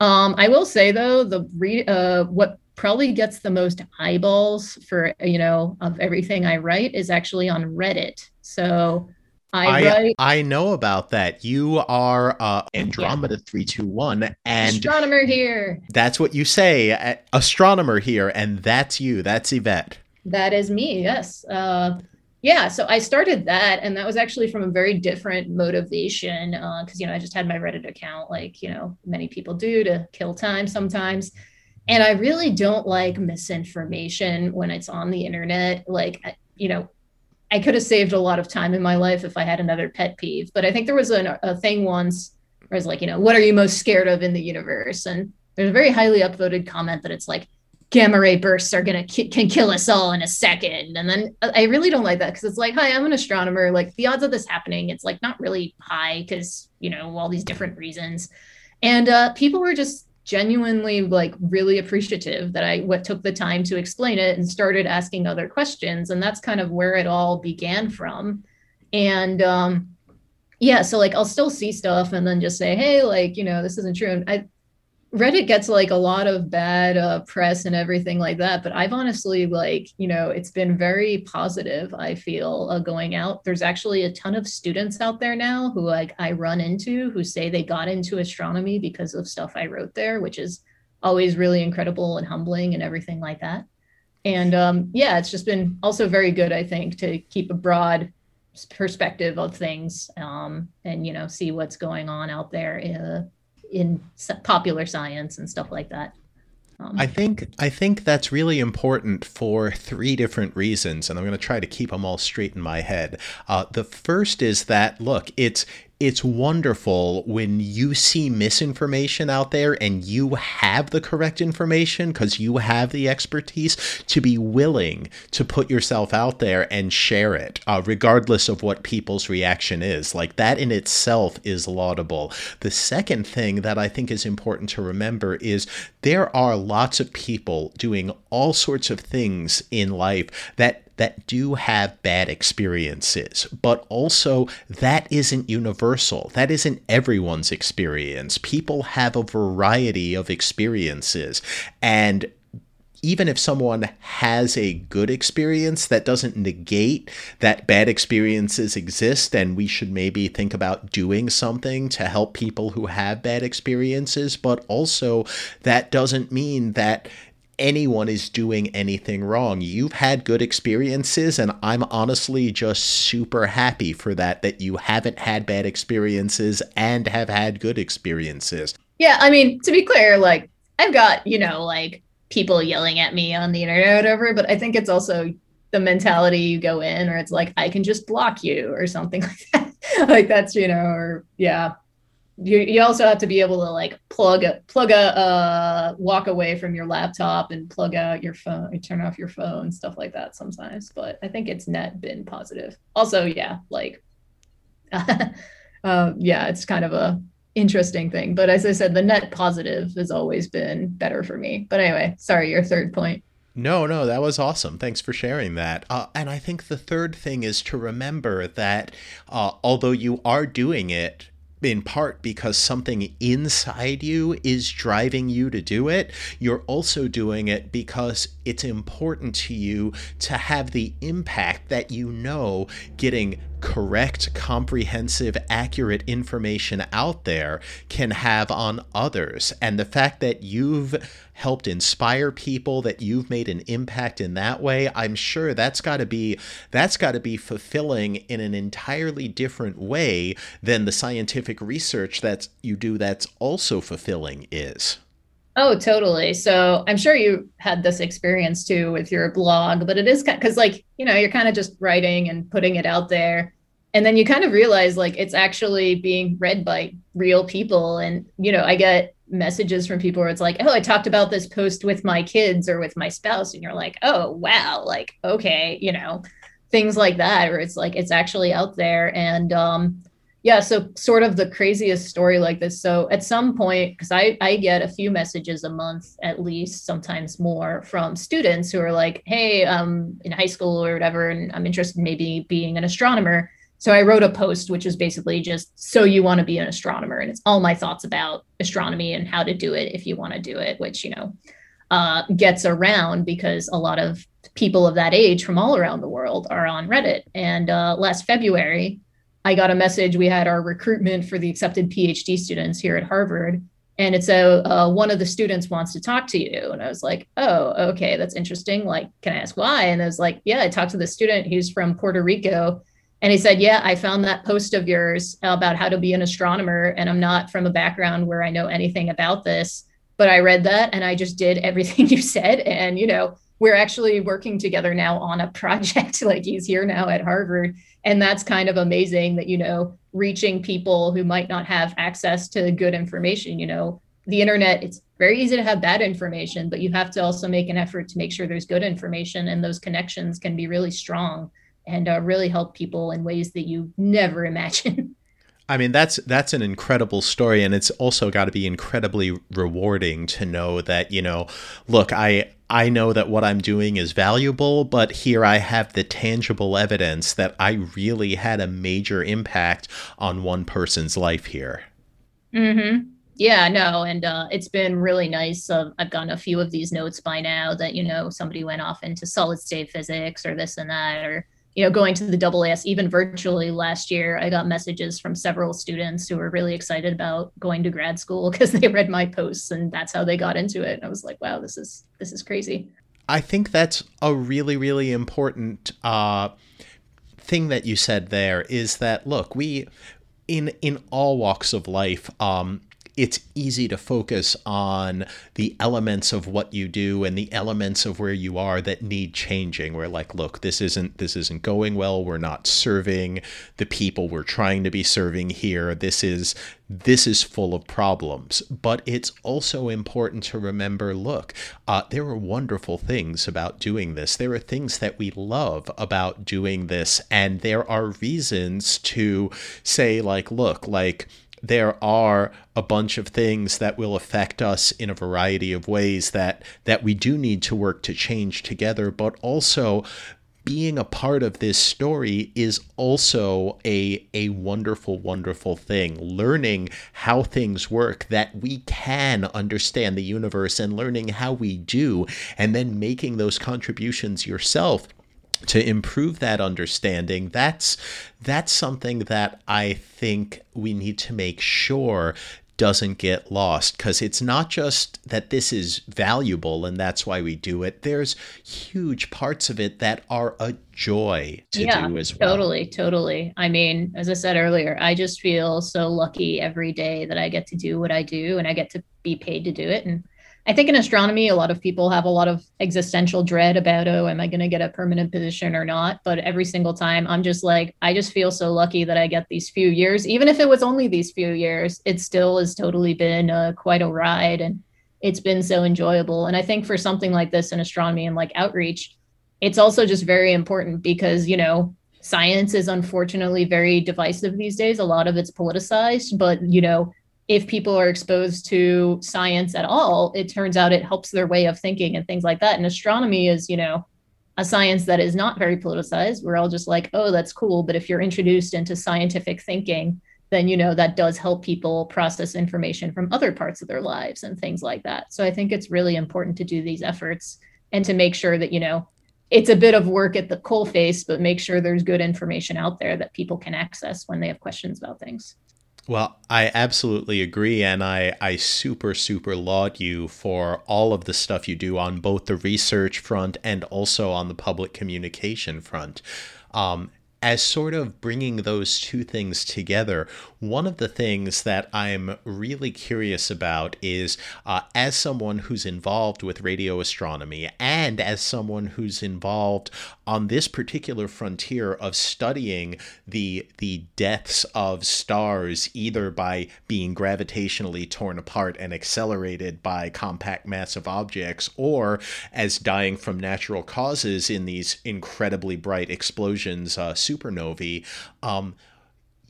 Um, I will say though, the re- uh, what probably gets the most eyeballs for, you know, of everything I write is actually on Reddit. So I write, I, I know about that. You are uh, Andromeda three two one, and astronomer here. That's what you say, astronomer here, and that's you. That's Yvette. That is me. Yes. Uh, Yeah, so I started that, and that was actually from a very different motivation because, uh, you know, I just had my Reddit account like, you know, many people do to kill time sometimes. And I really don't like misinformation when it's on the internet. Like, you know, I could have saved a lot of time in my life if I had another pet peeve. But I think there was a, a thing once where I was like, you know, what are you most scared of in the universe? And there's a very highly upvoted comment that it's like, gamma ray bursts are gonna ki- can kill us all in a second. And then I really don't like that, because it's like, hi, I'm an astronomer. Like the odds of this happening, it's like not really high because, you know, all these different reasons. And uh, people were just genuinely like really appreciative that I what took the time to explain it and started asking other questions. And that's kind of where it all began from. And um, yeah, so like I'll still see stuff and then just say, hey, like, you know, this isn't true. And I Reddit gets like a lot of bad uh, press and everything like that, but I've honestly like, you know, it's been very positive, I feel, uh, going out. There's actually a ton of students out there now who like I run into who say they got into astronomy because of stuff I wrote there, which is always really incredible and humbling and everything like that. And um, yeah, it's just been also very good, I think, to keep a broad perspective of things um, and, you know, see what's going on out there uh, in popular science and stuff like that. Um, I think I think that's really important for three different reasons, and I'm going to try to keep them all straight in my head. Uh, the first is that, look, it's it's wonderful when you see misinformation out there and you have the correct information because you have the expertise to be willing to put yourself out there and share it, uh, regardless of what people's reaction is. Like, that in itself is laudable. The second thing that I think is important to remember is there are lots of people doing all sorts of things in life that that do have bad experiences, but also that isn't universal. That isn't everyone's experience. People have a variety of experiences, and even if someone has a good experience, that doesn't negate that bad experiences exist, and we should maybe think about doing something to help people who have bad experiences, but also that doesn't mean that anyone is doing anything wrong. You've had good experiences, and I'm honestly just super happy for that, that you haven't had bad experiences and have had good experiences. Yeah, I mean, to be clear, like, I've got, you know, like, people yelling at me on the internet or whatever, but I think it's also the mentality you go in, or it's like, I can just block you or something like that. Like, that's, you know, or, yeah. You you also have to be able to like plug a plug a uh, walk away from your laptop and plug out your phone, turn off your phone, stuff like that sometimes. But I think it's net been positive. Also, yeah, like, uh, yeah, it's kind of a interesting thing. But as I said, the net positive has always been better for me. But anyway, sorry, your third point. No, no, that was awesome. Thanks for sharing that. Uh, and I think the third thing is to remember that uh, although you are doing it in part because something inside you is driving you to do it, you're also doing it because it's important to you to have the impact that, you know, getting correct, comprehensive, accurate information out there can have on others. And the fact that you've helped inspire people, that you've made an impact in that way, I'm sure that's got to be that's got to be fulfilling in an entirely different way than the scientific research that you do that's also fulfilling is. Oh, totally. So I'm sure you had this experience too with your blog, but it is kind of, because like, you know, you're kind of just writing and putting it out there. And then you kind of realize like it's actually being read by real people. And, you know, I get messages from people where it's like, oh, I talked about this post with my kids or with my spouse. And you're like, oh, wow. Like, okay. You know, things like that, where it's like, it's actually out there. And, um, yeah. So sort of the craziest story like this. So at some point, because I, I get a few messages a month, at least, sometimes more, from students who are like, hey, um, in high school or whatever, and I'm interested in maybe being an astronomer. So I wrote a post, which is basically just, so you want to be an astronomer. And it's all my thoughts about astronomy and how to do it if you want to do it, which, you know, uh, gets around because a lot of people of that age from all around the world are on Reddit. And uh, last February, I got a message. We had our recruitment for the accepted PhD students here at Harvard. And it's a, uh, one of the students wants to talk to you. And I was like, oh, okay, that's interesting. Like, can I ask why? And I was like, yeah, I talked to the student who's from Puerto Rico. And he said, yeah, I found that post of yours about how to be an astronomer. And I'm not from a background where I know anything about this, but I read that and I just did everything you said. And, you know, we're actually working together now on a project. Like, he's here now at Harvard. And that's kind of amazing that, you know, reaching people who might not have access to good information, you know, the internet, it's very easy to have bad information, but you have to also make an effort to make sure there's good information, and those connections can be really strong and uh, really help people in ways that you never imagine. I mean, that's that's an incredible story. And it's also got to be incredibly rewarding to know that, you know, look, I I know that what I'm doing is valuable, but here I have the tangible evidence that I really had a major impact on one person's life here. Mm-hmm. Yeah, no, and uh, it's been really nice. Uh, I've gotten a few of these notes by now that, you know, somebody went off into solid state physics or this and that, or, you know, going to the double A S, even virtually last year, I got messages from several students who were really excited about going to grad school because they read my posts and that's how they got into it. And I was like, wow, this is this is crazy. I think that's a really, really important uh, thing that you said there is that, look, we in in all walks of life, um, it's easy to focus on the elements of what you do and the elements of where you are that need changing. We're like, look, this isn't this isn't going well. We're not serving the people we're trying to be serving here. This is this is full of problems. But it's also important to remember, look, uh, there are wonderful things about doing this. There are things that we love about doing this. And there are reasons to say, like, look, like, there are a bunch of things that will affect us in a variety of ways that that we do need to work to change together, but also being a part of this story is also a a wonderful, wonderful thing. Learning how things work, that we can understand the universe, and learning how we do, and then making those contributions yourself to improve that understanding, that's that's something that I think we need to make sure doesn't get lost, because it's not just that this is valuable and that's why we do it. There's huge parts of it that are a joy to yeah, do as well. Totally, totally. I mean, as I said earlier, I just feel so lucky every day that I get to do what I do and I get to be paid to do it. And I think in astronomy, a lot of people have a lot of existential dread about, oh, am I going to get a permanent position or not? But every single time I'm just like, I just feel so lucky that I get these few years, even if it was only these few years, it still has totally been uh, quite a ride. And it's been so enjoyable. And I think for something like this in astronomy and like outreach, it's also just very important because, you know, science is unfortunately very divisive these days. A lot of it's politicized, but, you know, if people are exposed to science at all, it turns out it helps their way of thinking and things like that. And astronomy is, you know, a science that is not very politicized. We're all just like, oh, that's cool. But if you're introduced into scientific thinking, then, you know, that does help people process information from other parts of their lives and things like that. So I think it's really important to do these efforts and to make sure that, you know, it's a bit of work at the coalface, but make sure there's good information out there that people can access when they have questions about things. Well, I absolutely agree, and I, I super, super laud you for all of the stuff you do on both the research front and also on the public communication front. Um, as sort of bringing those two things together, one of the things that I'm really curious about is, uh, as someone who's involved with radio astronomy and as someone who's involved on this particular frontier of studying the the deaths of stars, either by being gravitationally torn apart and accelerated by compact massive objects, or as dying from natural causes in these incredibly bright explosions, uh, supernovae, um,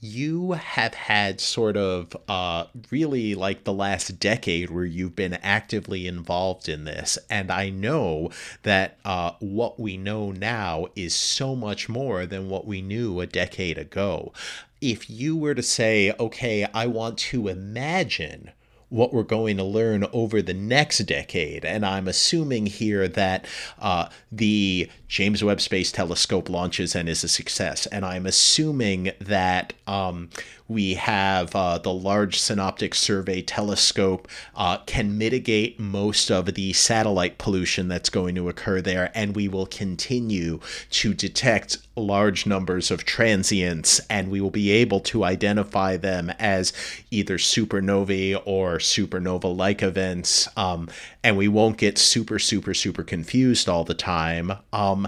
you have had sort of uh, really like the last decade where you've been actively involved in this. And I know that uh, what we know now is so much more than what we knew a decade ago. If you were to say, okay, I want to imagine what we're going to learn over the next decade. And I'm assuming here that uh, the James Webb Space Telescope launches and is a success. And I'm assuming that um, we have uh, the Large Synoptic Survey Telescope uh, can mitigate most of the satellite pollution that's going to occur there. And we will continue to detect large numbers of transients, and we will be able to identify them as either supernovae or supernova-like events, um, and we won't get super, super, super confused all the time. Um,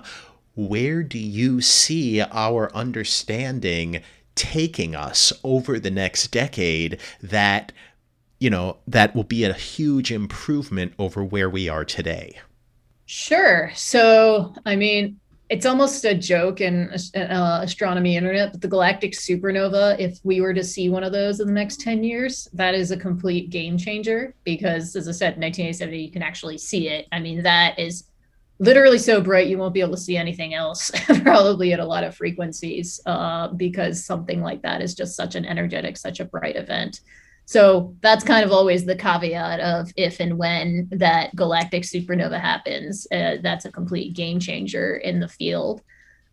where do you see our understanding taking us over the next decade that, you know, that will be a huge improvement over where we are today? Sure. So, I mean, it's almost a joke in uh, astronomy internet, but the galactic supernova, if we were to see one of those in the next ten years, that is a complete game changer because, as I said, in nineteen eighty-seven, you can actually see it. I mean, that is literally so bright, you won't be able to see anything else, probably at a lot of frequencies, uh, because something like that is just such an energetic, such a bright event. So that's kind of always the caveat of if and when that galactic supernova happens, uh, that's a complete game changer in the field.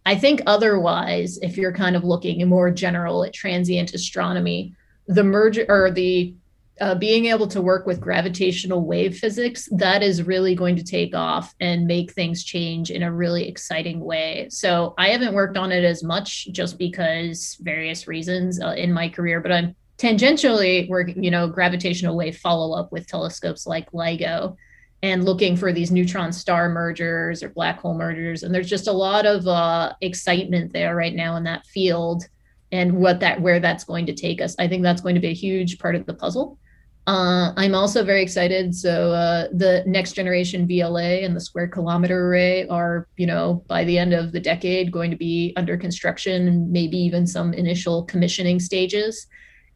I think otherwise, if you're kind of looking more general at transient astronomy, the merger or the uh, being able to work with gravitational wave physics, that is really going to take off and make things change in a really exciting way. So I haven't worked on it as much just because various reasons uh, in my career, but I'm tangentially working, you know, gravitational wave follow-up with telescopes like LIGO and looking for these neutron star mergers or black hole mergers. And there's just a lot of uh, excitement there right now in that field and what that where that's going to take us. I think that's going to be a huge part of the puzzle. Uh, I'm also very excited. So uh, the next generation V L A and the Square Kilometer Array are, you know, by the end of the decade going to be under construction and maybe even some initial commissioning stages.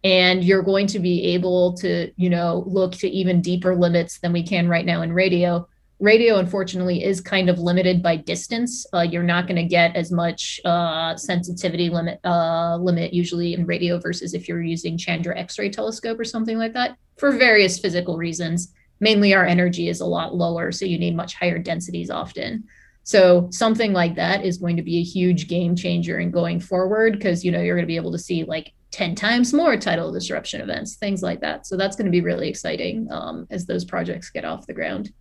And you're going to be able to, you know, look to even deeper limits than we can right now in radio. Radio, unfortunately, is kind of limited by distance. Uh, you're not going to get as much uh, sensitivity limit uh, limit usually in radio versus if you're using Chandra X-ray telescope or something like that for various physical reasons. Mainly our energy is a lot lower, so you need much higher densities often. So something like that is going to be a huge game changer in going forward because, you know, you're going to be able to see like ten times more tidal disruption events, things like that. So that's going to be really exciting um, as those projects get off the ground.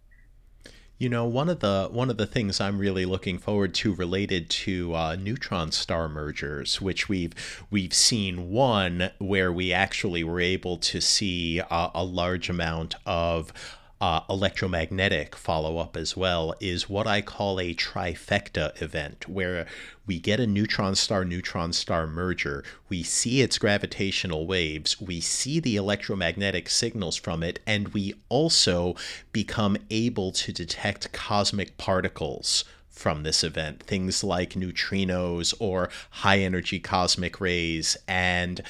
You know, one of the one of the things I'm really looking forward to related to uh, neutron star mergers, which we've we've seen one where we actually were able to see uh, a large amount of Uh, electromagnetic follow-up as well, is what I call a trifecta event, where we get a neutron star-neutron star merger, we see its gravitational waves, we see the electromagnetic signals from it, and we also become able to detect cosmic particles from this event, things like neutrinos or high-energy cosmic rays. And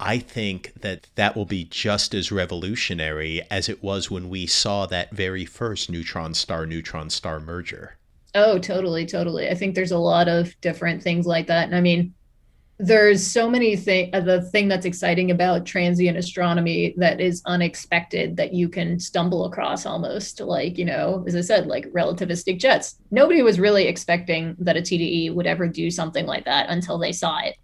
I think that that will be just as revolutionary as it was when we saw that very first neutron star-neutron star merger. Oh, totally, totally. I think there's a lot of different things like that. And I mean, there's so many things. The thing that's exciting about transient astronomy that is unexpected that you can stumble across almost like, you know, as I said, like relativistic jets. Nobody was really expecting that a T D E would ever do something like that until they saw it.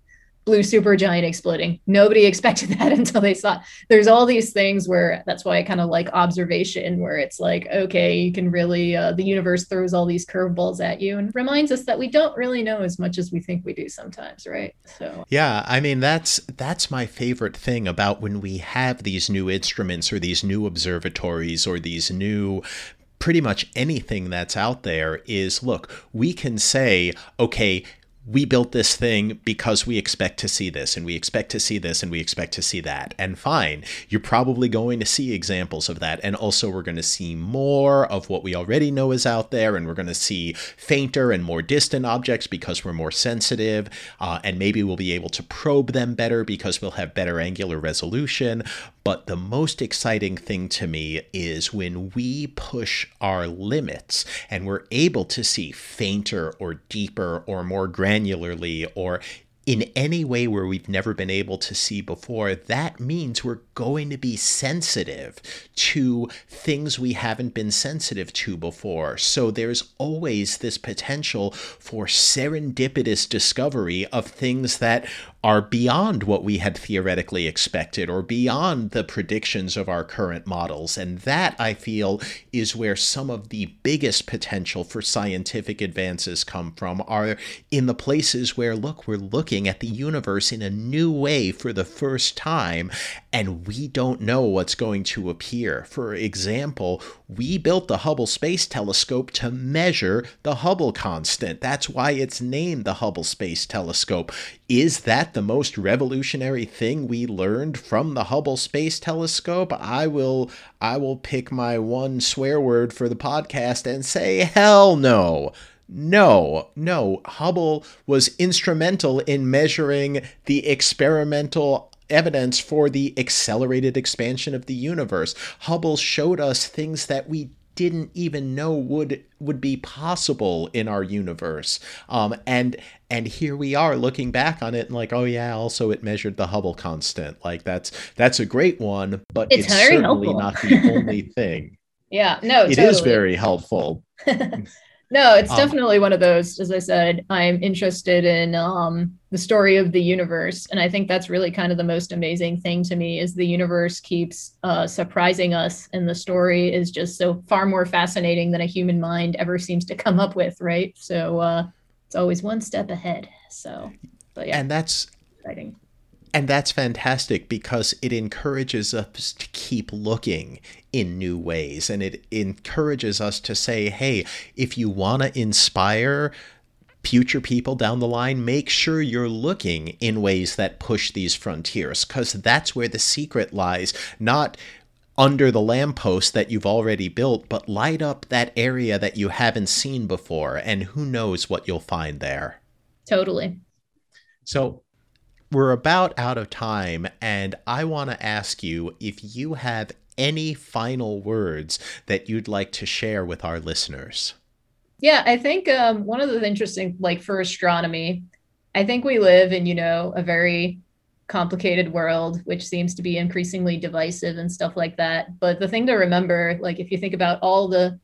Blue supergiant exploding. Nobody expected that until they saw it. There's all these things where that's why I kind of like observation, where it's like, okay, you can really, uh, the universe throws all these curveballs at you and reminds us that we don't really know as much as we think we do sometimes, right? So yeah, I mean, that's that's my favorite thing about when we have these new instruments or these new observatories or these new pretty much anything that's out there is, look, we can say, okay, we built this thing because we expect to see this, and we expect to see this, and we expect to see that. And fine, you're probably going to see examples of that. And also, we're going to see more of what we already know is out there, and we're going to see fainter and more distant objects because we're more sensitive, uh, and maybe we'll be able to probe them better because we'll have better angular resolution. But the most exciting thing to me is when we push our limits and we're able to see fainter or deeper or more granularly or in any way where we've never been able to see before. That means we're going to be sensitive to things we haven't been sensitive to before. So there's always this potential for serendipitous discovery of things that are beyond what we had theoretically expected or beyond the predictions of our current models. And that, I feel, is where some of the biggest potential for scientific advances come from, are in the places where, look, we're looking at the universe in a new way for the first time, and we don't know what's going to appear. For example, we built the Hubble Space Telescope to measure the Hubble constant. That's why it's named the Hubble Space Telescope. Is that the most revolutionary thing we learned from the Hubble Space Telescope? I will I will pick my one swear word for the podcast and say, hell no. No, no. Hubble was instrumental in measuring the experimental evidence for the accelerated expansion of the universe. Hubble showed us things that we didn't even know would would be possible in our universe. Um, and and here we are looking back on it and like, oh yeah, also it measured the Hubble constant. Like that's that's a great one, but it's, it's certainly helpful. Not the only thing. Yeah, no, it totally. Is very helpful. No, it's um, definitely one of those. As I said, I'm interested in um, the story of the universe. And I think that's really kind of the most amazing thing to me is the universe keeps uh, surprising us. And the story is just so far more fascinating than a human mind ever seems to come up with. Right. So uh, it's always one step ahead. So, but yeah. And that's exciting. And that's fantastic because it encourages us to keep looking in new ways. And it encourages us to say, hey, if you want to inspire future people down the line, make sure you're looking in ways that push these frontiers, because that's where the secret lies, not under the lamppost that you've already built, but light up that area that you haven't seen before. And who knows what you'll find there. Totally. So we're about out of time, and I want to ask you if you have any final words that you'd like to share with our listeners. Yeah, I think um, one of the interesting, like for astronomy, I think we live in, you know, a very complicated world, which seems to be increasingly divisive and stuff like that. But the thing to remember, like if you think about all the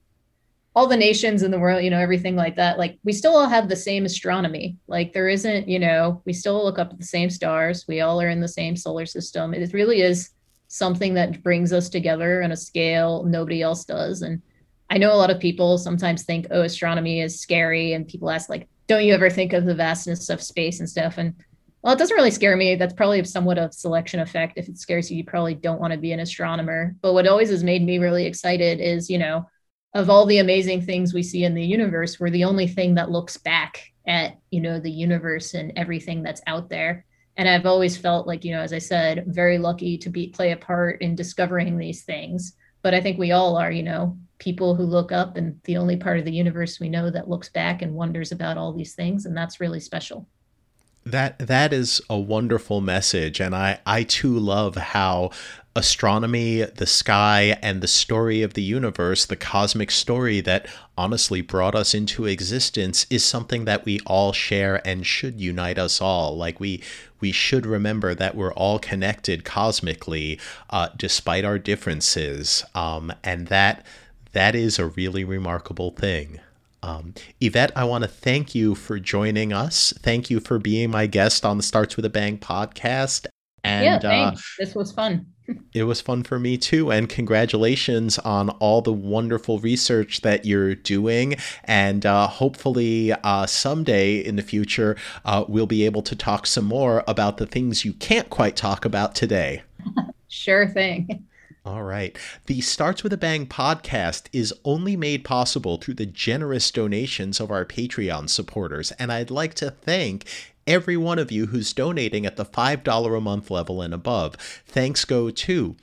all the nations in the world, you know, everything like that, like we still all have the same astronomy. Like there isn't, you know, we still look up at the same stars. We all are in the same solar system. It really is something that brings us together on a scale nobody else does. And I know a lot of people sometimes think, oh, astronomy is scary. And people ask like, don't you ever think of the vastness of space and stuff? And well, it doesn't really scare me. That's probably somewhat of selection effect. If it scares you, you probably don't want to be an astronomer. But what always has made me really excited is, you know, of all the amazing things we see in the universe, we're the only thing that looks back at, you know, the universe and everything that's out there. And I've always felt like, you know, as I said, very lucky to be play a part in discovering these things. But I think we all are, you know, people who look up, and the only part of the universe we know that looks back and wonders about all these things. And that's really special. That that is a wonderful message. And I, I too love how astronomy, the sky, and the story of the universe, the cosmic story that honestly brought us into existence, is something that we all share and should unite us all. Like we we should remember that we're all connected cosmically, uh, despite our differences. Um, and that that is a really remarkable thing. Um, Yvette, I want to thank you for joining us. Thank you for being my guest on the Starts With a Bang podcast. And, yeah, thanks. Uh, this was fun. It was fun for me too. And congratulations on all the wonderful research that you're doing. And uh, hopefully uh, someday in the future, uh, we'll be able to talk some more about the things you can't quite talk about today. Sure thing. All right. The Starts With a Bang podcast is only made possible through the generous donations of our Patreon supporters. And I'd like to thank every one of you who's donating at the five dollars a month level and above. Thanks go to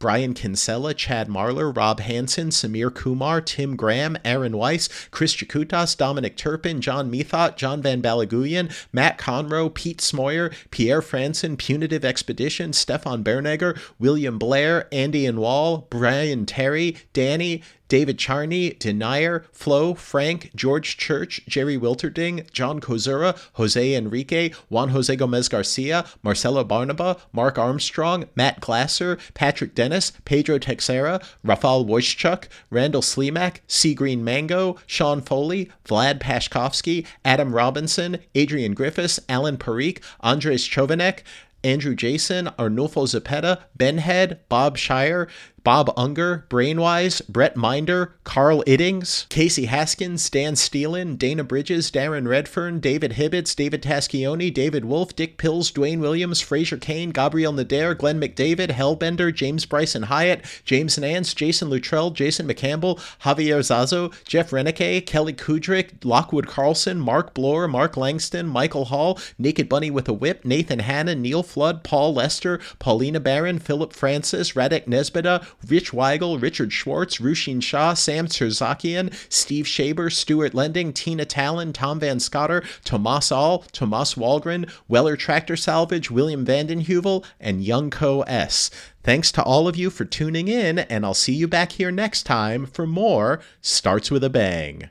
Brian Kinsella, Chad Marler, Rob Hansen, Samir Kumar, Tim Graham, Aaron Weiss, Chris Jakutas, Dominic Turpin, John Methot, John Van Balaguyan, Matt Conroe, Pete Smoyer, Pierre Franson, Punitive Expedition, Stefan Bernegger, William Blair, Andy and Wall, Brian Terry, Danny, David Charney, Denier, Flo, Frank, George Church, Jerry Wilterding, John Kozura, Jose Enrique, Juan Jose Gomez Garcia, Marcelo Barnaba, Mark Armstrong, Matt Glasser, Patrick Dennis, Pedro Texera, Rafal Wojcik, Randall Slimak, Sea Green Mango, Sean Foley, Vlad Pashkovsky, Adam Robinson, Adrian Griffiths, Alan Parikh, Andres Chovanek, Andrew Jason, Arnulfo Zepeda, Ben Head, Bob Shire, Bob Unger, Brainwise, Brett Minder, Carl Iddings, Casey Haskins, Dan Steelen, Dana Bridges, Darren Redfern, David Hibbets, David Taschioni, David Wolf, Dick Pills, Dwayne Williams, Fraser Kane, Gabriel Nader, Glenn McDavid, Hellbender, James Bryson Hyatt, James Nance, Jason Luttrell, Jason McCampbell, Javier Zazo, Jeff Renike, Kelly Kudrick, Lockwood Carlson, Mark Bloor, Mark Langston, Michael Hall, Naked Bunny with a Whip, Nathan Hanna, Neil Flood, Paul Lester, Paulina Barron, Philip Francis, Radek Nesbita, Rich Weigel, Richard Schwartz, Rushin Shah, Sam Terzakian, Steve Shaber, Stuart Lending, Tina Tallon, Tom Van Scotter, Tomas All, Tomas Walgren, Weller Tractor Salvage, William Vandenhuvel, and Young Co S. Thanks to all of you for tuning in, and I'll see you back here next time for more Starts With a Bang.